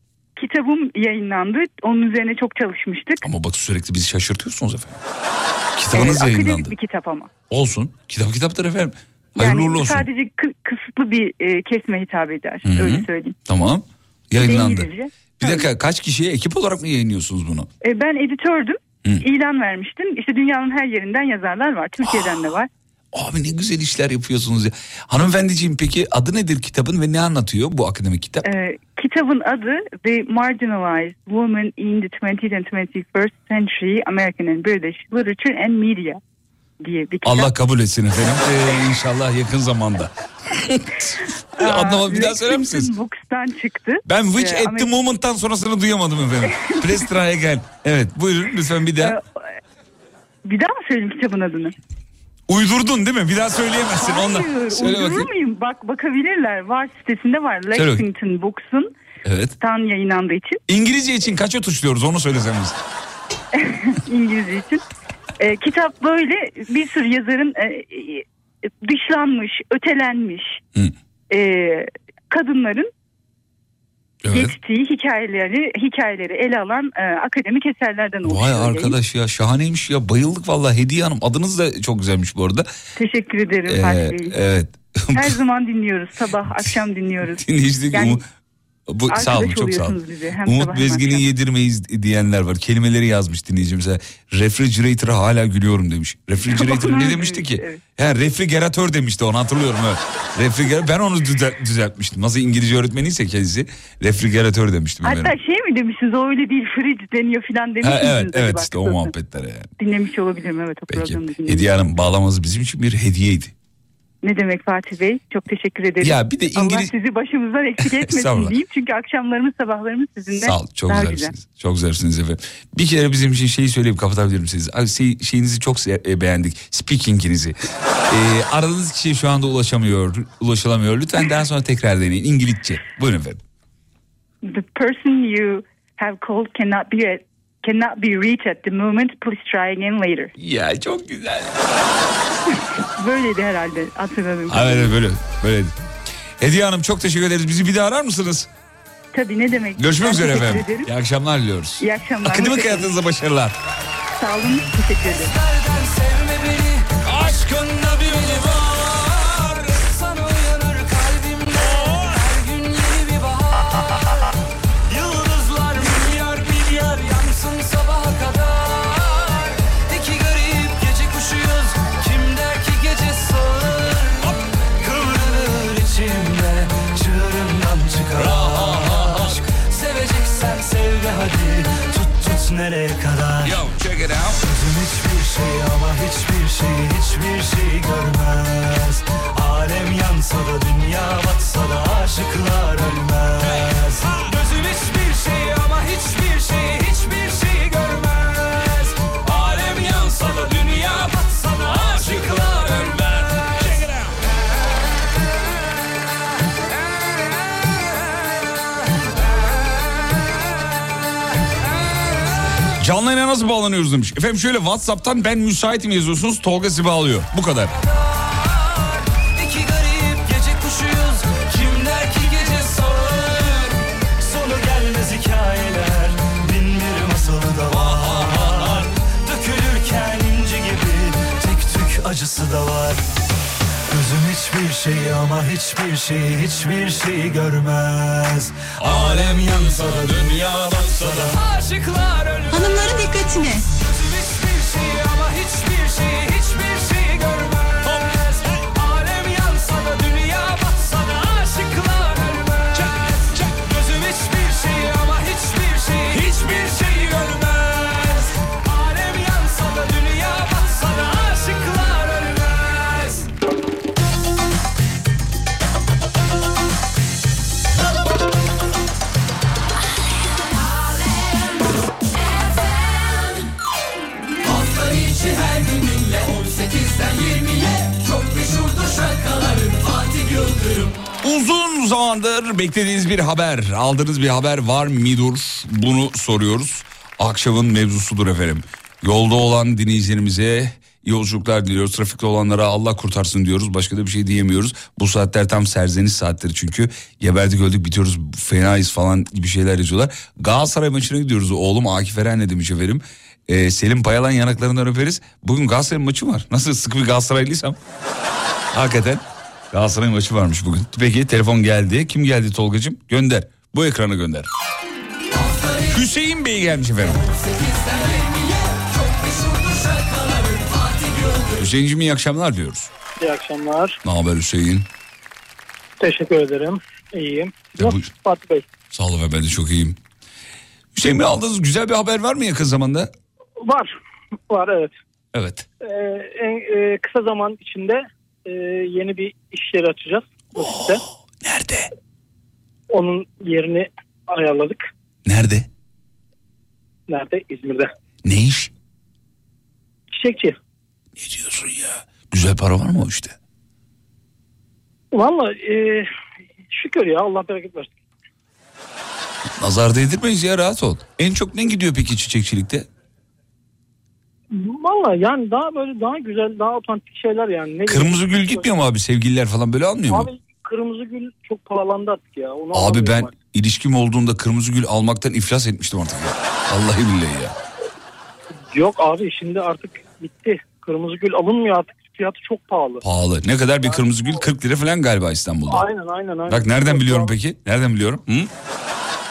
Kitabım yayınlandı. Onun üzerine çok çalışmıştık. Ama bak sürekli bizi şaşırtıyorsunuz efendim. Kitabınız evet, yayınlandı. Akademik bir kitap ama. Olsun. Kitap kitaptır efendim. Hayırlı yani uğurlu olsun. Sadece kısıtlı bir e, kesme hitap eder. Hı-hı. Öyle söyleyeyim. Tamam. Yayınlandı. Denizlice. Bir dakika evet. Kaç kişiye ekip olarak mı yayınlıyorsunuz bunu? E, ben editördüm. Hı. İlan vermiştim. İşte dünyanın her yerinden yazarlar var. Türkiye'den de var. Abi ne güzel işler yapıyorsunuz ya. Hanımefendiciğim peki adı nedir kitabın ve ne anlatıyor bu akademik kitap? Ee, kitabın adı The Marginalized Women in the twentieth and twenty-first Century American and British Literature and Media diye bir kitap. Allah kabul etsin efendim. ee, inşallah yakın zamanda. Adnama bir daha söyler misiniz? Lexington Books'tan çıktı. Ben Which ee, at Amerika... the Moment'tan sonrasını duyamadım efendim. Prestra'ya gel. Evet buyurun lütfen bir daha. Ee, bir daha mı söyleyeyim kitabın adını? Uydurdun değil mi? Bir daha söyleyemezsin. Hayır, ondan. Söyle uydurur bakayım. Muyum? Bak, bakabilirler. Var sitesinde var. Lexington Books'un evet. Tan yayınlandığı için. İngilizce için kaça tuşluyoruz onu söyleseniz. İngilizce için. E, kitap böyle bir sürü yazarın e, dışlanmış, ötelenmiş e, kadınların evet. geçtiği hikayeleri hikayeleri ele alan e, akademik eserlerden oluşuyor. Vay arkadaş ya, şahaneymiş ya, bayıldık vallahi. Hediye Hanım adınız da çok güzelmiş bu arada. Teşekkür ederim ee, Fatih Bey. Evet. Her zaman dinliyoruz, sabah akşam dinliyoruz. Dinleyicilik yani, bu sağ olun, çok sağ olun. Umut Bezgin'i yedirmeyiz diyenler var. Kelimeleri yazmış dinleyicimiz. Refrigerator'a hala gülüyorum demiş. Refrigerator ne demişti ki? Evet. Yani refrigeratör demişti, onu hatırlıyorum. Refrigeratör, ben onu düzelt, düzeltmiştim. Nasıl İngilizce öğretmeniyse kendisi refrigeratör demiştim. Hatta benim. Şey mi demişsiniz, o öyle değil fridge deniyor falan demişsiniz. Ha, evet evet işte o muhabbetlere yani. Dinlemiş olabilirim evet. Peki Hediye Hanım bağlamanız bizim için bir hediyeydi. Ne demek Fatih Bey? Çok teşekkür ederim. Ya bir de İngiliz... Allah sizi başımızdan eksik etmesin diyeyim. Çünkü akşamlarımız, sabahlarımız sizinle. Sağ ol. Çok güzelsiniz. Güzel. Çok güzelsiniz efendim. Bir kere bizim için şeyi söyleyip kapatabilirim sizi. Şey, şeyinizi çok beğendik. Speaking'inizi. ee, aradığınız kişiye şu anda ulaşamıyor, ulaşılamıyor. Lütfen daha sonra tekrar deneyin. İngilizce. Buyurun efendim. The person you have called cannot be at, cannot be reached at the moment. Please try again later. Ya çok güzel. Böyleydi herhalde, hatırladım. Evet böyle, böyleydi. Hediye Hanım çok teşekkür ederiz. Bizi bir daha arar mısınız? Tabii, ne demek. Görüşmek üzere efendim. Ederim. İyi akşamlar diliyoruz. İyi akşamlar. Akademik hayatınızda başarılar. Sağ olun, teşekkür ederim. Nereye kadar? Yo, check it out. Sözüm hiçbir şey ama hiçbir şey, hiçbir şey görmez. Alem yansa da dünya batsa da aşıklar ölmez. Sözüm hiçbir şey ama hiçbir şey, hiçbir şey görmez. Alem yansa da Hastaneye nasıl bağlanıyoruz demiş. Efendim şöyle, WhatsApp'tan ben müsaitim yazıyorsunuz, Tolga sizi bağlıyor. Bu kadar. Acısı da var. Gözüm hiçbir şey ama hiçbir şey, hiçbir şey görmez. Alem yansa da dünya batsa da aşıklar ölür. Hanımların dikkatine. Gözüm hiçbir şey ama hiçbir şey, hiçbir şey görmez. Alem yansa da dünya batsa da aşıklar ölmez. Gözüm hiçbir şey ama hiçbir şey, hiçbir şey görmez. Alem yansa da dünya batsa da aşıklar. Uzun zamandır beklediğiniz bir haber, aldığınız bir haber var mıdır? Bunu soruyoruz. Akşamın mevzusudur efendim. Yolda olan dinleyicilerimize yolculuklar diliyoruz. Trafikte olanlara Allah kurtarsın diyoruz. Başka da bir şey diyemiyoruz. Bu saatler tam serzeniş saatleri çünkü. Geberdik öldük bitiyoruz, fenayız falan gibi şeyler yazıyorlar. Galatasaray maçına gidiyoruz. Oğlum Akif Eren ne demiş efendim. Ee, Selim Payalan yanaklarından öperiz. Bugün Galatasaray maçı var. Nasıl sıkı bir Galatasaraylıysam. Hakikaten Galatasaray maçı varmış bugün. Peki telefon geldi. Kim geldi Tolgacığım? Gönder. Bu ekrana gönder. Hüseyin Bey gelmiş efendim. Hüseyin'cim iyi akşamlar diyoruz. İyi akşamlar. Ne haber Hüseyin? Teşekkür ederim. İyiyim. Nasılsın Fatih Bey? Sağ olun, ben de çok iyiyim. Hüseyin Bey, aldığınız güzel bir haber var mı yakın zamanda? Var. Var evet. Evet. Ee, en, e, kısa zaman içinde e, yeni bir iş yeri açacağız. Oh, nerede? Onun yerini ayarladık. Nerede? Nerede? İzmir'de. Ne iş? Çiçekçi. Ne diyorsun ya? Güzel para var mı o işte? Vallahi e, şükür ya, Allah bereket versin. Nazar değdirmeyiz ya, rahat ol. En çok ne gidiyor peki çiçekçilikte? Vallahi yani daha böyle daha güzel, daha otantik şeyler yani. Ne kırmızı gül gitmiyor mu abi? Sevgililer falan böyle almıyor abi, mu? Abi kırmızı gül çok pahalandı artık ya. Onu abi ben artık ilişkim olduğunda kırmızı gül almaktan iflas etmiştim artık ya. Vallahi billahi ya. Yok abi, şimdi artık bitti. Kırmızı gül alınmıyor artık. Fiyatı çok pahalı. Pahalı. Ne kadar bir kırmızı gül? kırk lira falan galiba İstanbul'da. Aynen aynen. aynen. Bak nereden biliyorum peki? Nereden biliyorum? Hı?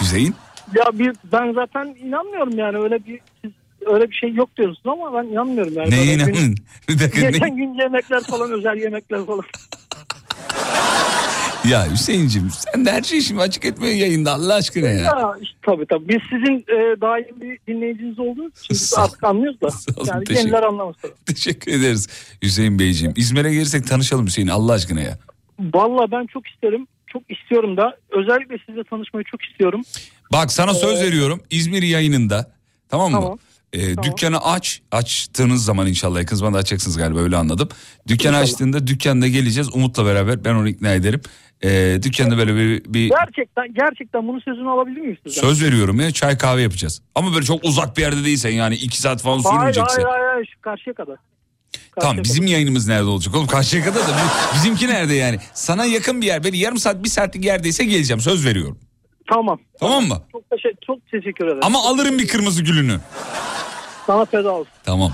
Hüseyin? Ya bir, ben zaten inanmıyorum yani, öyle bir öyle bir şey yok diyorsun ama ben inanmıyorum yani. Neye inanın? Geçen gün yemekler falan, özel yemekler falan. Ya Hüseyin'cim sen de her şeyi şimdi açık etmiyor yayında Allah aşkına ya. Ya işte, tabii tabii biz sizin e, daim bir dinleyiciniz olduğunuz için biz artık anlıyoruz da. Olun, yani gençler anlamaz. Teşekkür ederiz Hüseyin Beyciğim. İzmir'e gelirsek tanışalım Hüseyin Allah aşkına ya. Vallahi ben çok isterim. Çok istiyorum da, özellikle sizle tanışmayı çok istiyorum. Bak sana ee... söz veriyorum, İzmir yayınında tamam mı? Tamam. Ee, tamam. Dükkanı aç, açtığınız zaman inşallah yakın zamanda açacaksınız galiba, öyle anladım. Dükkanı inşallah açtığında dükkanda geleceğiz Umut'la beraber, ben onu ikna ederim. Ee, dükkanda böyle bir, bir... Gerçekten gerçekten bunun sözünü alabilir miyiz sizden? Söz veriyorum ya, çay kahve yapacağız. Ama böyle çok uzak bir yerde değilsen yani iki saat falan sürmeyeceksin. Hayır hayır hayır, şu karşıya kadar. Tamam, bizim yayınımız nerede olacak oğlum? Karşıyaka'da da bizimki nerede yani? Sana yakın bir yer, böyle yarım saat bir saatlik yerdeyse geleceğim, söz veriyorum. Tamam. Tamam mı? Çok, teşekkür, çok teşekkür ederim. Ama alırım bir kırmızı gülünü. Sana feda olsun. Tamam.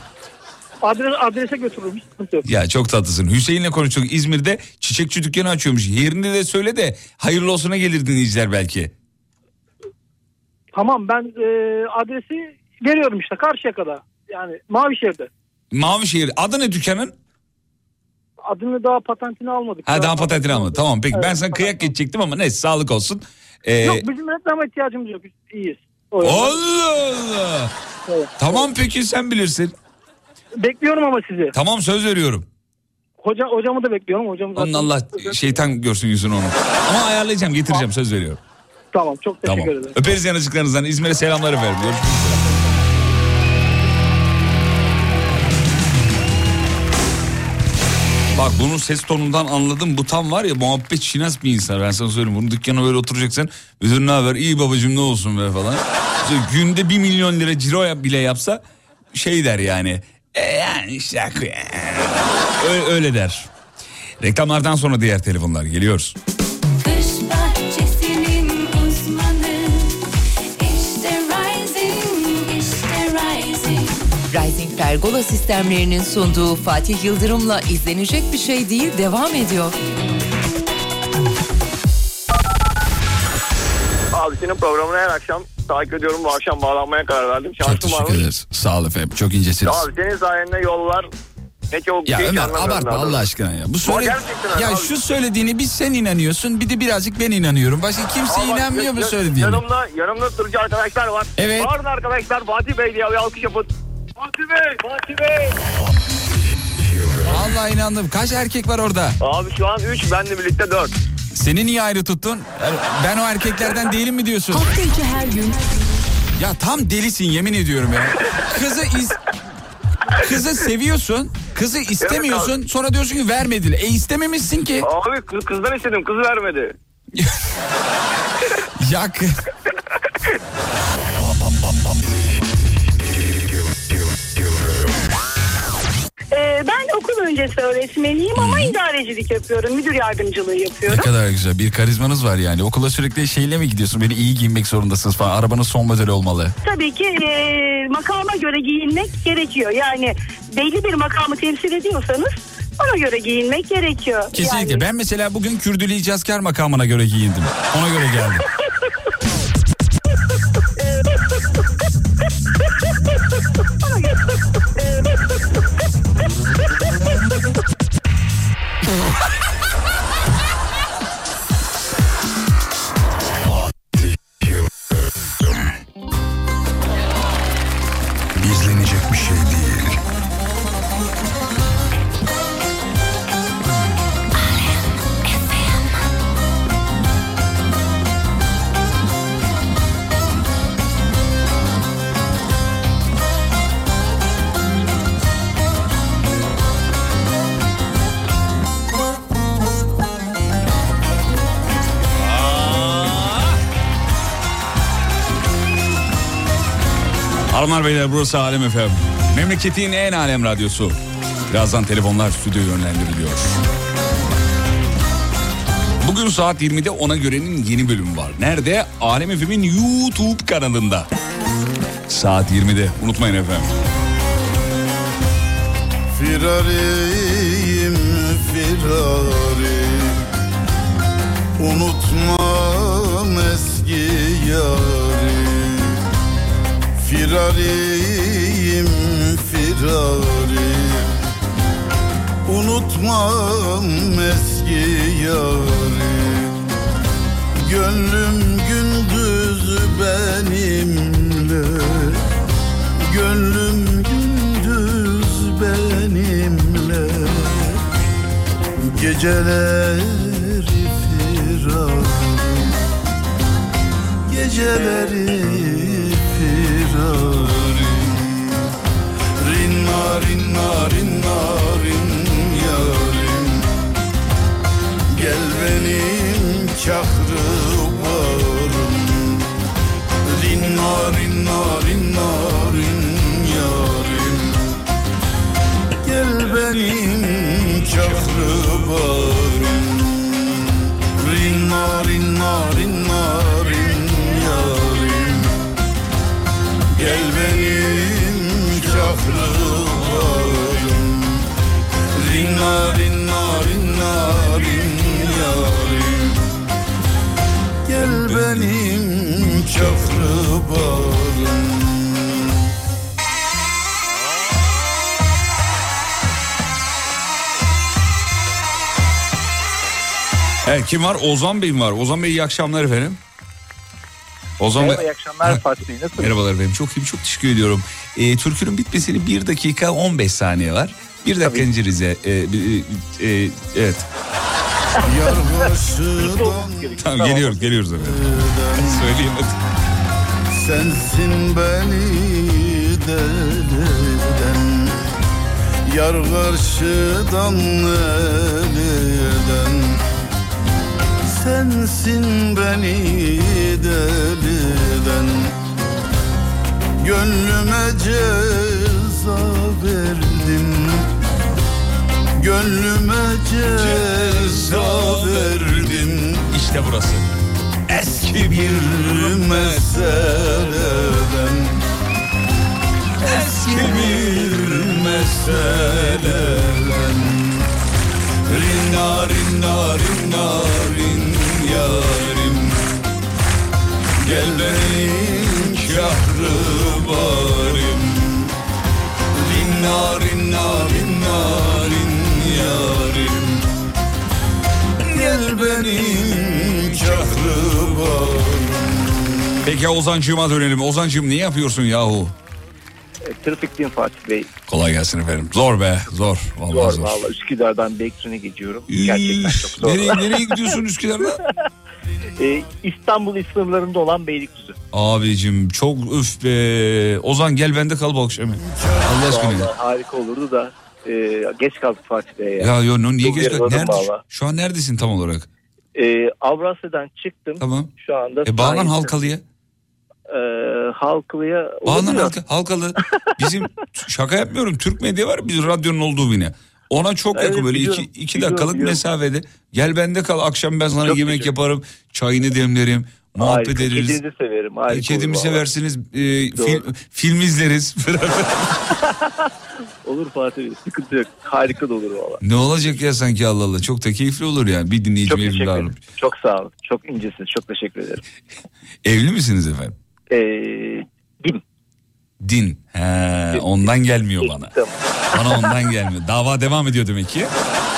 Adres, adrese götürürüm. Ya çok tatlısın. Hüseyin'le konuştuk, İzmir'de çiçekçi dükkanı açıyormuş. Yerini de söyle de hayırlı olsuna gelir dinleyiciler belki. Tamam, ben e, adresi veriyorum işte, Karşıyaka'da yani Mavişehir'de. Mavişehir. Adı ne dükkanın? Adını daha patentini almadık. Ha, daha patentini almadık. Tamam peki, evet, ben sana kıyak geçecektim ama neyse, sağlık olsun. Ee... Yok, bizim reklama ihtiyacımız yok. Biz iyiyiz. Allah Allah. Evet. Tamam peki, sen bilirsin. Bekliyorum ama sizi. Tamam, söz veriyorum. Hoca, hocamı da bekliyorum. Hocamı zaten... Onun Allah şeytan görsün yüzünü onu. Ama ayarlayacağım, getireceğim, söz veriyorum. Tamam, çok teşekkür tamam. ederim. Öperiz yanıcıklarınızdan. İzmir'e selamlar efendim. Görüşürüz. Bak bunun ses tonundan anladım. Bu tam var ya muhabbet şinas bir insan. Ben sana söyleyeyim. Bunun dükkana böyle oturacaksın. Müdür ne haber? İyi babacığım ne olsun be falan. günde bir milyon lira ciro bile yapsa şey der yani. E yani işte öyle, öyle der. Reklamlardan sonra diğer telefonlar geliyoruz. Rising Pergola sistemlerinin sunduğu Fatih Yıldırım'la izlenecek bir şey değil devam ediyor. Abi senin programını her akşam takip ediyorum. Bu akşam bağlanmaya karar verdim. Şansım çok teşekkür ederiz. Sağ ol efendim. Çok incesiniz. Abi senin sayende yollar ne çok... Ya Ömer abartma Allah aşkına ya. Bu söyle... Ya abi, şu söylediğini biz sen inanıyorsun. Bir de birazcık ben inanıyorum. Başka kimse abi, inanmıyor bu söylediğini. Yanımda, yanımda Türkçe arkadaşlar var. Evet. Varın arkadaşlar Fatih Bey diye bir alkış yapın. Fatih Bey, Fatih Bey. Vallahi inandım. Kaç erkek var orada? Abi şu an üç, benle birlikte dört. Seni niye ayrı tuttun? Ben o erkeklerden değilim mi diyorsun? Hafta içi her gün. Ya tam delisin yemin ediyorum ya. Kızı is... Kızı seviyorsun, kızı istemiyorsun. Evet, sonra diyorsun ki vermedi. E istememişsin ki. Abi kız, kızdan istedim, kız vermedi. Yak. Ben okul öncesi öğretmeniyim ama idarecilik yapıyorum. Müdür yardımcılığı yapıyorum. Ne kadar güzel. Bir karizmanız var yani. Okula sürekli şeyle mi gidiyorsun? Böyle iyi giyinmek zorundasınız falan. Arabanın son modeli olmalı. Tabii ki e, makama göre giyinmek gerekiyor. Yani belli bir makamı temsil ediyorsanız ona göre giyinmek gerekiyor. Kesinlikle. Yani... Ben mesela bugün Kürdülü İcazkar makamına göre giyindim. Ona göre geldim. İzlenecek bir şey değil. Hanımlar beyler burası Alem F M. Memleketin en alem radyosu. Birazdan telefonlar stüdyoya yönlendiriliyor. Bugün saat yirmide ona görenin yeni bölümü var. Nerede? Alem F M'in YouTube kanalında. Saat yirmide unutmayın efendim. Firariyim firariyim. Unutmam eski yârim. Firariyim firariyim. Unutmam eski yâri. Gönlüm gündüz benimle. Gönlüm gündüz benimle. Geceleri firariyim. Geceleri narin narin narin yarim. Gel benim çahrı varım. Lin narin narin narin yarim. Gel benim çahrı varım. Lin narin narin narin yarim. Gel benim çahrı. Narin narin narin yarim. Gel benim çakrı bağrım. Evet, kim var? Ozan Bey'im var. Ozan Bey iyi akşamlar efendim. Ozan Merhaba, Bey... iyi akşamlar Fatih Bey. Nasılsınız? Merhabalar efendim. Çok iyi, çok teşekkür ediyorum. E, Türkünün bitmesini bir dakika on beş saniye var. Bir dakika önce Rize. Ee, e, e, evet. Tamam geliyoruz, geliyoruz efendim. Söyleyeyim hadi. Sensin beni delirden, yar karşıdan elirden. Sensin beni delirden, Gönlüme ceza verdim, gönlüme ceza verdim. İşte burası. Eski bir meseleden, eski bir meseleden. Rinna rinna rinna rin yarim, gel benim şahrı barim. Rinna rinna rinna rin yarim, gel benim şahrı barim. Peki Ozancığıma dönelim. Ozancığım, niye yapıyorsun yahu? Trafikteyim Fatih Bey. Kolay gelsin efendim. Zor be, zor. Vallahi zor, zor. Vallahi Üsküdar'dan Beylikdüzü'ne gidiyorum. Üy, gerçekten çok zor. Nereye, nereye gidiyorsun Üsküdar'da? ee, İstanbul sınırlarında olan Beylikdüzü. Abicim çok öf be. Ozan gel bende kal bu akşam. Allah aşkına. Harika olurdu da e, geç kaldık Fatih Bey. Ya, ya yo, no, niye çok geç kaldık? Nerede, şu, şu an neredesin tam olarak? Ee, Avrasya'dan çıktım. Tamam. Şu anda. E, bağlan Halkalı'ya. Ee, Halkalı'ya... Bağlan Halkalı. Halkalı. Bizim şaka yapmıyorum. Türk medya var, biz radyonun olduğu bine. Ona çok evet, yakın böyle iki, iki biliyorum, dakikalık biliyorum. Mesafede. Gel bende kal. Akşam ben sana çok yemek biliyorum. Yaparım. Çayını demlerim. Muhabbet harika, ederiz. Kedinizi severim. Harika, kedimi seversiniz. E, fil, film izleriz. Olur Fatih Bey. Sıkıntı yok. Harika da olur valla. Ne olacak ya sanki, Allah Allah. Çok da keyifli olur yani. Bir dinleyicim elimde ağırlık. Çok sağ olun. Çok incesiniz. Çok teşekkür ederim. Evli misiniz efendim? Ee, din. Din. He, ondan gelmiyor bana. Bana ondan gelmiyor. Dava devam ediyor demek ki.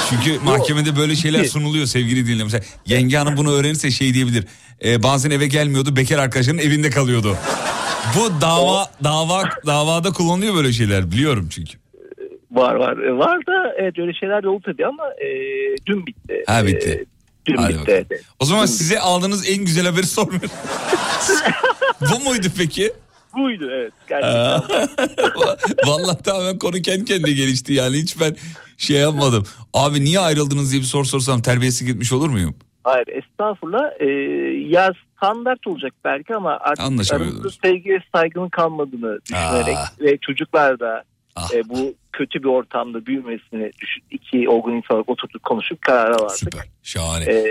Çünkü mahkemede böyle şeyler sunuluyor sevgili dinleyiciler. Yenge hanım bunu öğrenirse şey diyebilir. E, bazen eve gelmiyordu, bekar arkadaşının evinde kalıyordu. Bu dava dava davada kullanılıyor böyle şeyler, biliyorum çünkü. Var var var da evet, öyle şeyler de oldu tabii ama e, dün bitti. Ha bitti. E, Dün bitti. O zaman dün size bitti. Aldığınız en güzel haberi sormuyorum. Bu muydu peki? Buydu evet. Vallahi tamamen konu kendi kendine gelişti yani, hiç ben şey yapmadım. Abi niye ayrıldınız diye bir soru sorsam terbiyesiz gitmiş olur muyum? Hayır estağfurullah, e, ya standart olacak belki ama artık aramızda sevgi ve saygının kalmadığını düşünerek aa, ve çocuklar da ah, e, bu kötü bir ortamda büyümesini düşün, iki olgun insanlık oturup konuşup karara vardık. Süper, şahane. Ee,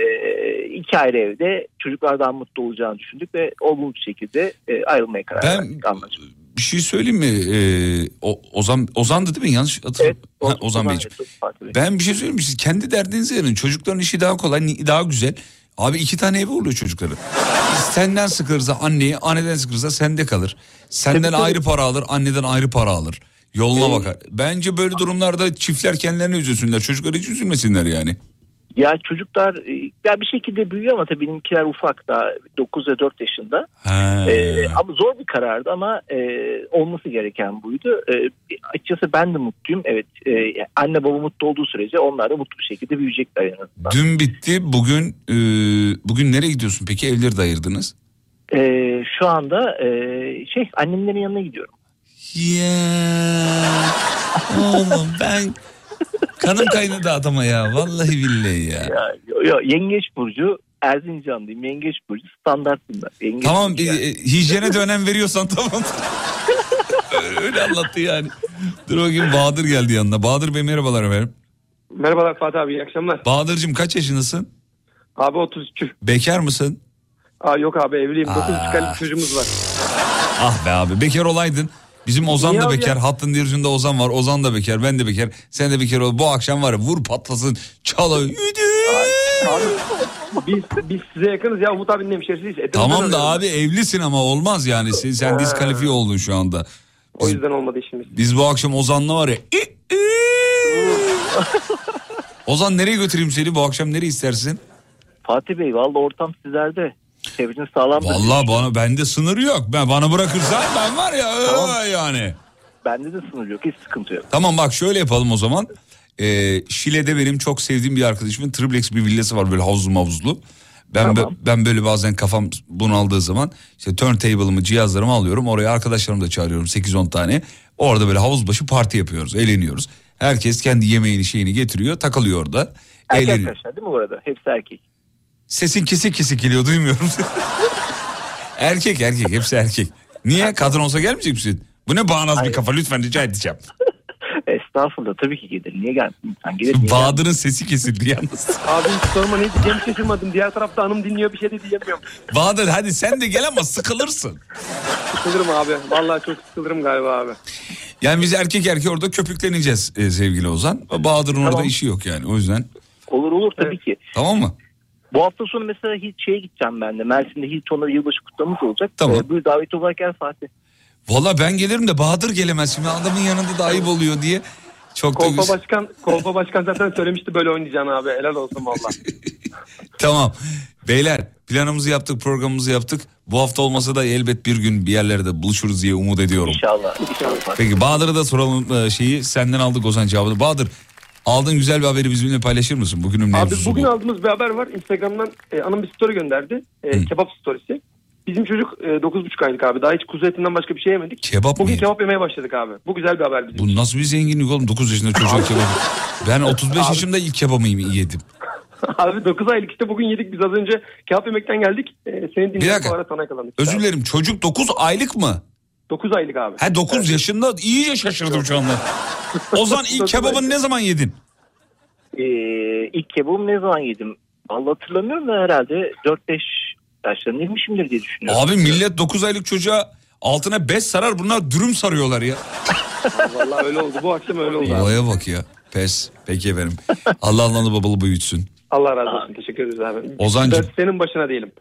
iki ayrı evde çocuklardan mutlu olacağını düşündük ve olgun bir şekilde e, ayrılmaya karar ben, verdik. Anlaşıldı. Bir şey söyleyeyim mi? Ee, o, Ozan, Ozan'dı değil mi? Yanlış hatırlamıyorum. Evet, Ozan, Ozan Beyciğim. Evet, ben bir şey söyleyeyim mi? Siz kendi derdinize yarın. Çocukların işi daha kolay, daha güzel. Abi iki tane evi oluyor çocukları. Senden sıkılırsa anneye, anneden sıkılırsa sende kalır. Senden tabii, tabii, ayrı para alır, anneden ayrı para alır. Yoluna bakar. Bence böyle durumlarda çiftler kendilerini üzülsünler. Çocuklar hiç üzülmesinler yani. Ya çocuklar ya bir şekilde büyüyor ama tabii benimkiler ufak daha, dokuz ve dört yaşında. Ee, ama zor bir karardı ama e, olması gereken buydu. E, açıkçası ben de mutluyum. Evet, e, anne baba mutlu olduğu sürece onlar da mutlu bir şekilde büyüyecekler en azından. Dün bitti. Bugün e, bugün nereye gidiyorsun peki? Evleri de ayırdınız. E, şu anda e, şey annemlerin yanına gidiyorum. Ya oğlum ben kanım kaynadı adama ya, vallahi billahi ya. Ya yo, yo, yengeç burcu, Erzincanlıyım, yengeç burcu standartım ben. Yengeç tamam burcu, e, yani. Hijyene de önem veriyorsan tamam. Öyle anlattı yani. Dur bakayım, Bahadır geldi yanına. Bahadır Bey merhabalar efendim. Merhabalar Fatih abi, iyi akşamlar. Bahadır'cığım kaç yaşındasın? Abi otuz üç. Bekar mısın? Aa, yok abi evliyim, dokuz buçuk aylık çocuğumuz var. Ah be abi, bekar olaydın. Bizim Ozan niye da bekar, ya? Hattın diğer ucunda Ozan var, Ozan da bekar, ben de bekar, sen de bekar ol. Bu akşam var ya, vur patlasın, çal. Yürü. Biz, biz size yakınız ya Umut abinin hemşerisiyiz. Tamam da abi evlisin ama olmaz yani, sen, sen diskalifiye oldun şu anda. Biz, o yüzden olmadı işimiz. Biz bu akşam Ozan'la var ya. Ozan nereye götüreyim seni bu akşam, nereye istersin? Fatih Bey vallahi ortam sizlerde. Çevreniz sağlam. Vallahi bana, bende sınır yok. Ben bana bırakırsan ben var ya tamam, öyle yani. Bende de sınır yok, hiç sıkıntı yok. Tamam bak şöyle yapalım o zaman. Ee, Şile'de benim çok sevdiğim bir arkadaşımın triplex bir villası var, böyle havuzlu mavuzlu. Ben tamam, ben böyle bazen kafam bunaldığı zaman işte turntable'ımı, cihazlarımı alıyorum. Oraya arkadaşlarımı da çağırıyorum, sekiz on tane. Orada böyle havuz başı parti yapıyoruz, eğleniyoruz. Herkes kendi yemeğini şeyini getiriyor, takılıyor orada. Erkek eğleniyor. Arkadaşlar değil mi orada? Hepsi erkek. Sesin kesik kesik geliyor, duymuyorum. Erkek erkek, hepsi erkek. Niye? Kadın olsa gelmeyecek misin? Bu ne bağnaz Hayır. bir kafa, lütfen rica edeceğim. Estağfurullah, tabii ki gelir. Niye gelsin? Bahadır'ın sesi kesildi yalnız. Abi hiç sorma, ne diyeceğimi şaşırmadım. Diğer tarafta hanım dinliyor, bir şey de diyemiyorum. Bahadır hadi sen de gel ama sıkılırsın. Sıkılırım abi. Vallahi çok sıkılırım galiba abi. Yani biz erkek erkeğe orada köpükleneceğiz e, sevgili Ozan. Bahadır'ın tamam. orada işi yok yani, o yüzden. Olur olur tabii evet. ki. Tamam mı? Bu hafta sonu mesela şeye gideceğim ben de. Mersin'de Hilton'a yılbaşı kutlamamız olacak. Tamam. Ee, böyle davet olarak gel Fatih. Valla ben gelirim de Bahadır gelemez şimdi, adamın yanında da ayıp oluyor diye. Çok Kolpa da... Başkan, Kolpa Başkan zaten söylemişti böyle oynayacaksın abi, helal olsun valla. Tamam beyler, planımızı yaptık, programımızı yaptık. Bu hafta olmasa da elbet bir gün bir yerlerde buluşuruz diye umut ediyorum. İnşallah. İnşallah. Peki Bahadır'a da soralım şeyi, senden aldık Ozan cevabını. Bahadır, aldığın güzel bir haberi bizimle paylaşır mısın? Bugünün abi bugün bu. aldığımız bir haber var. Instagram'dan e, anam bir story gönderdi. E, kebap story'si. Bizim çocuk dokuz buçuk aylık abi. Daha hiç kuzu etinden başka bir şey yemedik. Kebap Bugün mıydı? Kebap yemeye başladık abi. Bu güzel bir haber bizim. Bu nasıl bir zenginlik oğlum, dokuz yaşında çocuğa kebap. Ben otuz beş abi. yaşımda ilk kebabımı yedim. Abi dokuz aylık işte, bugün yedik biz az önce. Kebap yemekten geldik. Ee, seni dinledik bu ara sana kalandık. Özür dilerim abi. Çocuk dokuz aylık mı? dokuz aylık abi. He dokuz evet. yaşında, iyice şaşırdım şu anda. Ozan ilk kebabını ne zaman yedin? Ee, ilk kebabımı ne zaman yedim? Vallahi hatırlamıyorum da herhalde dört beş yaşlarına girmişimdir diye düşünüyorum. Abi millet dokuz aylık çocuğa altına bez sarar, bunlar dürüm sarıyorlar ya. Vallahi öyle oldu, bu akşam öyle oldu. Olaya bak ya, pes. Peki efendim, Allah analı babalı büyütsün. Allah razı olsun, teşekkür ederiz abi. Ozancığım. Senin başına değilim.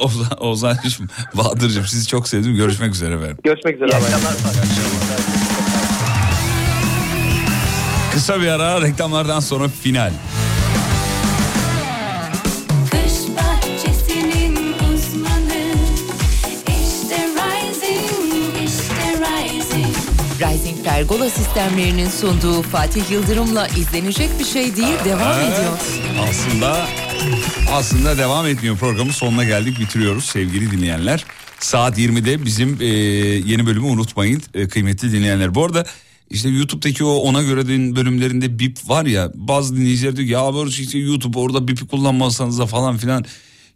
Ozan, Ozancığım, Bahadır'cığım sizi çok sevdim, görüşmek üzere efendim. Görüşmek üzere abi. Kısa bir ara, reklamlardan sonra final. Rising Pergola sistemlerinin sunduğu Fatih Yıldırım'la izlenecek bir şey değil devam evet. ediyor. Aslında aslında devam etmiyor, programın sonuna geldik, bitiriyoruz sevgili dinleyenler. Saat yirmide bizim e, yeni bölümü unutmayın e, kıymetli dinleyenler. Bu arada işte YouTube'daki o ona göre bölümlerinde bip var ya, bazı dinleyiciler diyor ki ya böyle işte YouTube orada bipi kullanmazsanız da falan filan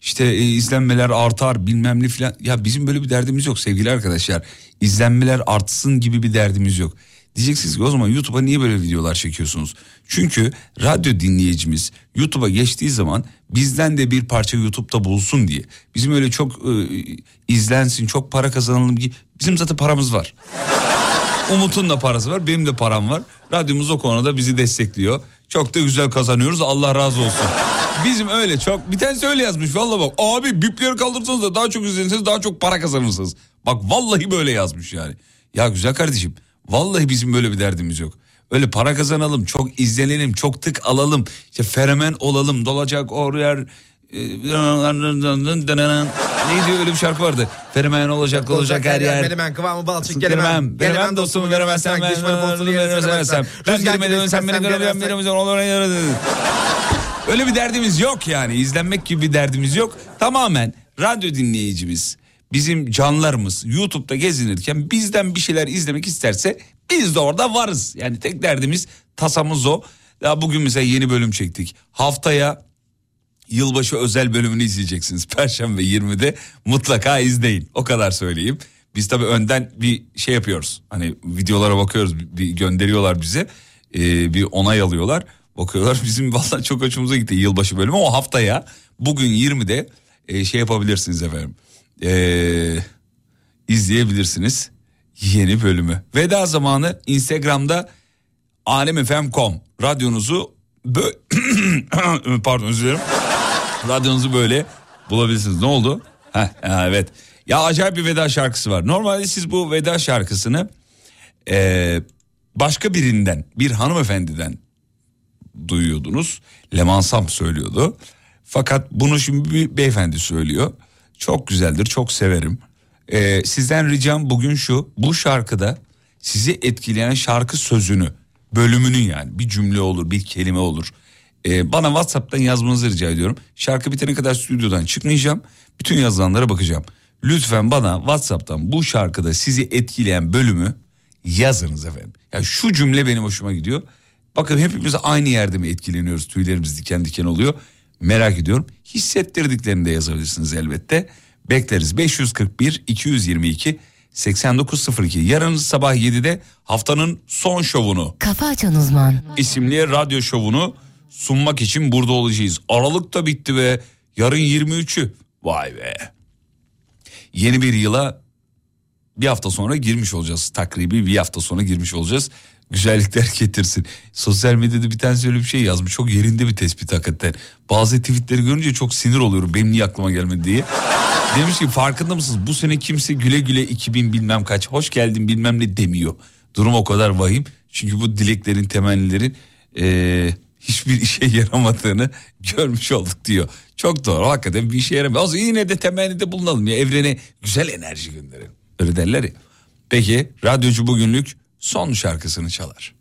işte e, izlenmeler artar bilmem ne filan. Ya bizim böyle bir derdimiz yok sevgili arkadaşlar. İzlenmeler artsın gibi bir derdimiz yok. Diyeceksiniz ki o zaman YouTube'a niye böyle videolar çekiyorsunuz? Çünkü radyo dinleyicimiz YouTube'a geçtiği zaman bizden de bir parça YouTube'da bulsun diye. Bizim öyle çok e, izlensin, çok para kazanalım gibi. Bizim zaten paramız var. Umut'un da parası var, benim de param var. Radyomuz o konuda bizi destekliyor. Çok da güzel kazanıyoruz, Allah razı olsun. Bizim öyle çok, bir tanesi öyle yazmış vallahi bak. Abi bipleri kaldırsanız da daha çok izlenirsiniz, daha çok para kazanırsınız. Bak vallahi böyle yazmış yani. Ya güzel kardeşim, vallahi bizim böyle bir derdimiz yok. Öyle para kazanalım, çok izlenelim, çok tık alalım, İşte fenomen olalım, dolacak oraya. Neydi öyle bir şarkı vardı? Fenomen olacak olacak her yer. Fenomen kıvamı balçık gelemem. Fenomen dostumu göremezsem ben düşmanım olsun göremezsem. Ben girmeden sen beni göremezsen onlara yararız. Öyle bir derdimiz yok yani. İzlenmek gibi bir derdimiz yok. Tamamen radyo dinleyicimiz, bizim canlarımız YouTube'da gezinirken bizden bir şeyler izlemek isterse biz de orada varız. Yani tek derdimiz, tasamız o. Ya bugün mesela yeni bölüm çektik. Haftaya yılbaşı özel bölümünü izleyeceksiniz. Perşembe yirmide mutlaka izleyin. O kadar söyleyeyim. Biz tabii önden bir şey yapıyoruz. Hani videolara bakıyoruz, bir gönderiyorlar bize. Ee, bir onay alıyorlar. Bakıyorlar, bizim vallahi çok hoşumuza gitti yılbaşı bölümü. O haftaya bugün yirmide e, şey yapabilirsiniz efendim. Ee, izleyebilirsiniz yeni bölümü. Veda zamanı. Instagram'da alem f m nokta com radyonuzu bö- pardon özür dilerim. Radyonuzu böyle bulabilirsiniz. Ne oldu? Heh, evet. Ya acayip bir veda şarkısı var. Normalde siz bu veda şarkısını e, başka birinden, bir hanımefendiden duyuyordunuz. Leman Sam söylüyordu. Fakat bunu şimdi bir beyefendi söylüyor. Çok güzeldir, çok severim. E, sizden ricam bugün şu. Bu şarkıda sizi etkileyen şarkı sözünü, bölümünü yani bir cümle olur, bir kelime olur. Ee, bana WhatsApp'tan yazmanızı rica ediyorum. Şarkı bitene kadar stüdyodan çıkmayacağım. Bütün yazılanlara bakacağım. Lütfen bana WhatsApp'tan bu şarkıda sizi etkileyen bölümü yazınız efendim. Ya şu cümle benim hoşuma gidiyor. Bakın hepimiz aynı yerde mi etkileniyoruz? Tüylerimiz diken diken oluyor. Merak ediyorum. Hissettirdiklerini de yazabilirsiniz elbette. Bekleriz. beş yüz kırk bir iki yüz yirmi iki seksen dokuz sıfır iki. Yarın sabah yedide haftanın son şovunu, Kafa Açan Uzman isimli radyo şovunu sunmak için burada olacağız. Aralık da bitti ve yarın yirmi üçü. Vay be. Yeni bir yıla bir hafta sonra girmiş olacağız. Takribi bir hafta sonra girmiş olacağız. Güzellikler getirsin. Sosyal medyada bir tanesi öyle bir şey yazmış. Çok yerinde bir tespit hakikaten. Bazı tweetleri görünce çok sinir oluyorum. Benim niye aklıma gelmedi diye. Demiş ki farkında mısınız? Bu sene kimse güle güle iki bin bilmem kaç, hoş geldin bilmem ne demiyor. Durum o kadar vahim. Çünkü bu dileklerin, temennilerin ee, hiçbir işe yaramadığını görmüş olduk diyor. Çok doğru, hakikaten bir işe yaramıyor. Olsun, yine de temennide bulunalım ya. Evrene güzel enerji gönderelim. Öyle derler ya. Peki radyocu bugünlük son şarkısını çalar.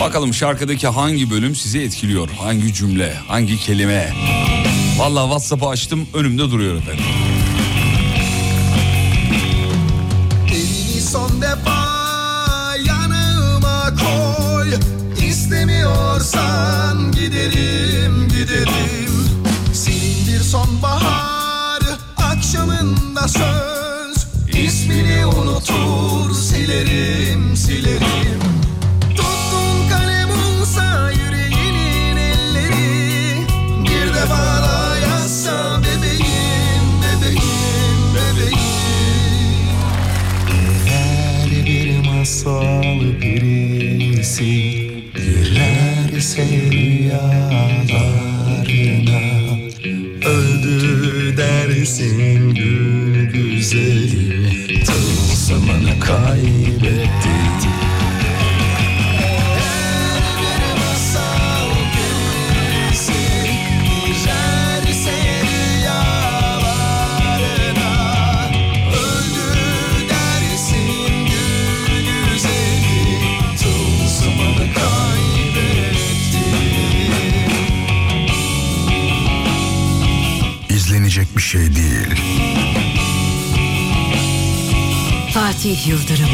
Bakalım şarkıdaki hangi bölüm sizi etkiliyor? Hangi cümle? Hangi kelime? Vallahi WhatsApp'ı açtım, önümde duruyor efendim. Elini son defa yanıma koy. İstemiyorsan gidelim gidelim. Senin bir sonbahar akşamında söz. İsmini unutur silerim silerim. Bana yazsa bebeğim, bebeğim, bebeğim. Eğer bir masal birisi girerse rüyalarına, öldü dersin gül güzeli, tılsımını kaybettin. Bir şey değil. Fatih Yıldırım.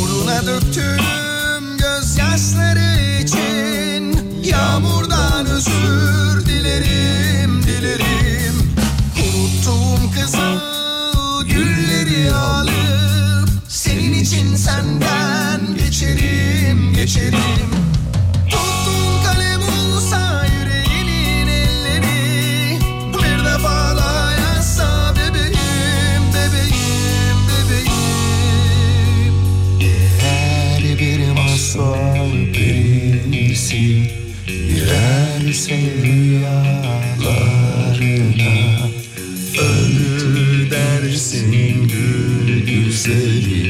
Uğruna döktüm gözyaşları için, yağmurdan özür dilerim dilerim. Unuttuğum kızıl gülleri alır, senin için senden geçerim, geçerim. Tuttuğun kalem olsa yüreğinin elleri, bir defa da yazsa bebeğim, bebeğim, bebeğim. Eğer bir masal perisi girerse rüyalarına, ölü dersin gül güzeli,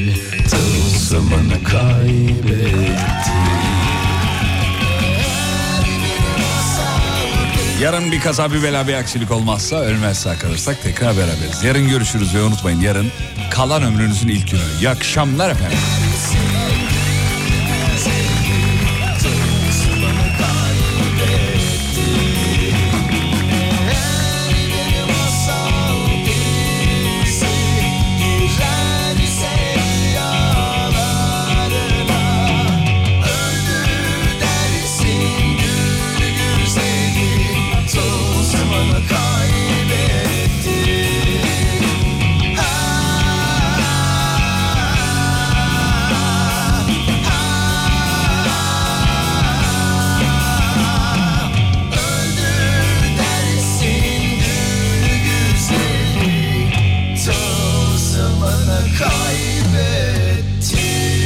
tılsımını kaybettin. Yarın bir kaza, bir bela, bir aksilik olmazsa, ölmezse kalırsak tekrar beraberiz. Yarın görüşürüz ve unutmayın, yarın kalan ömrünüzün ilk günü. İyi akşamlar efendim. Kaybettim.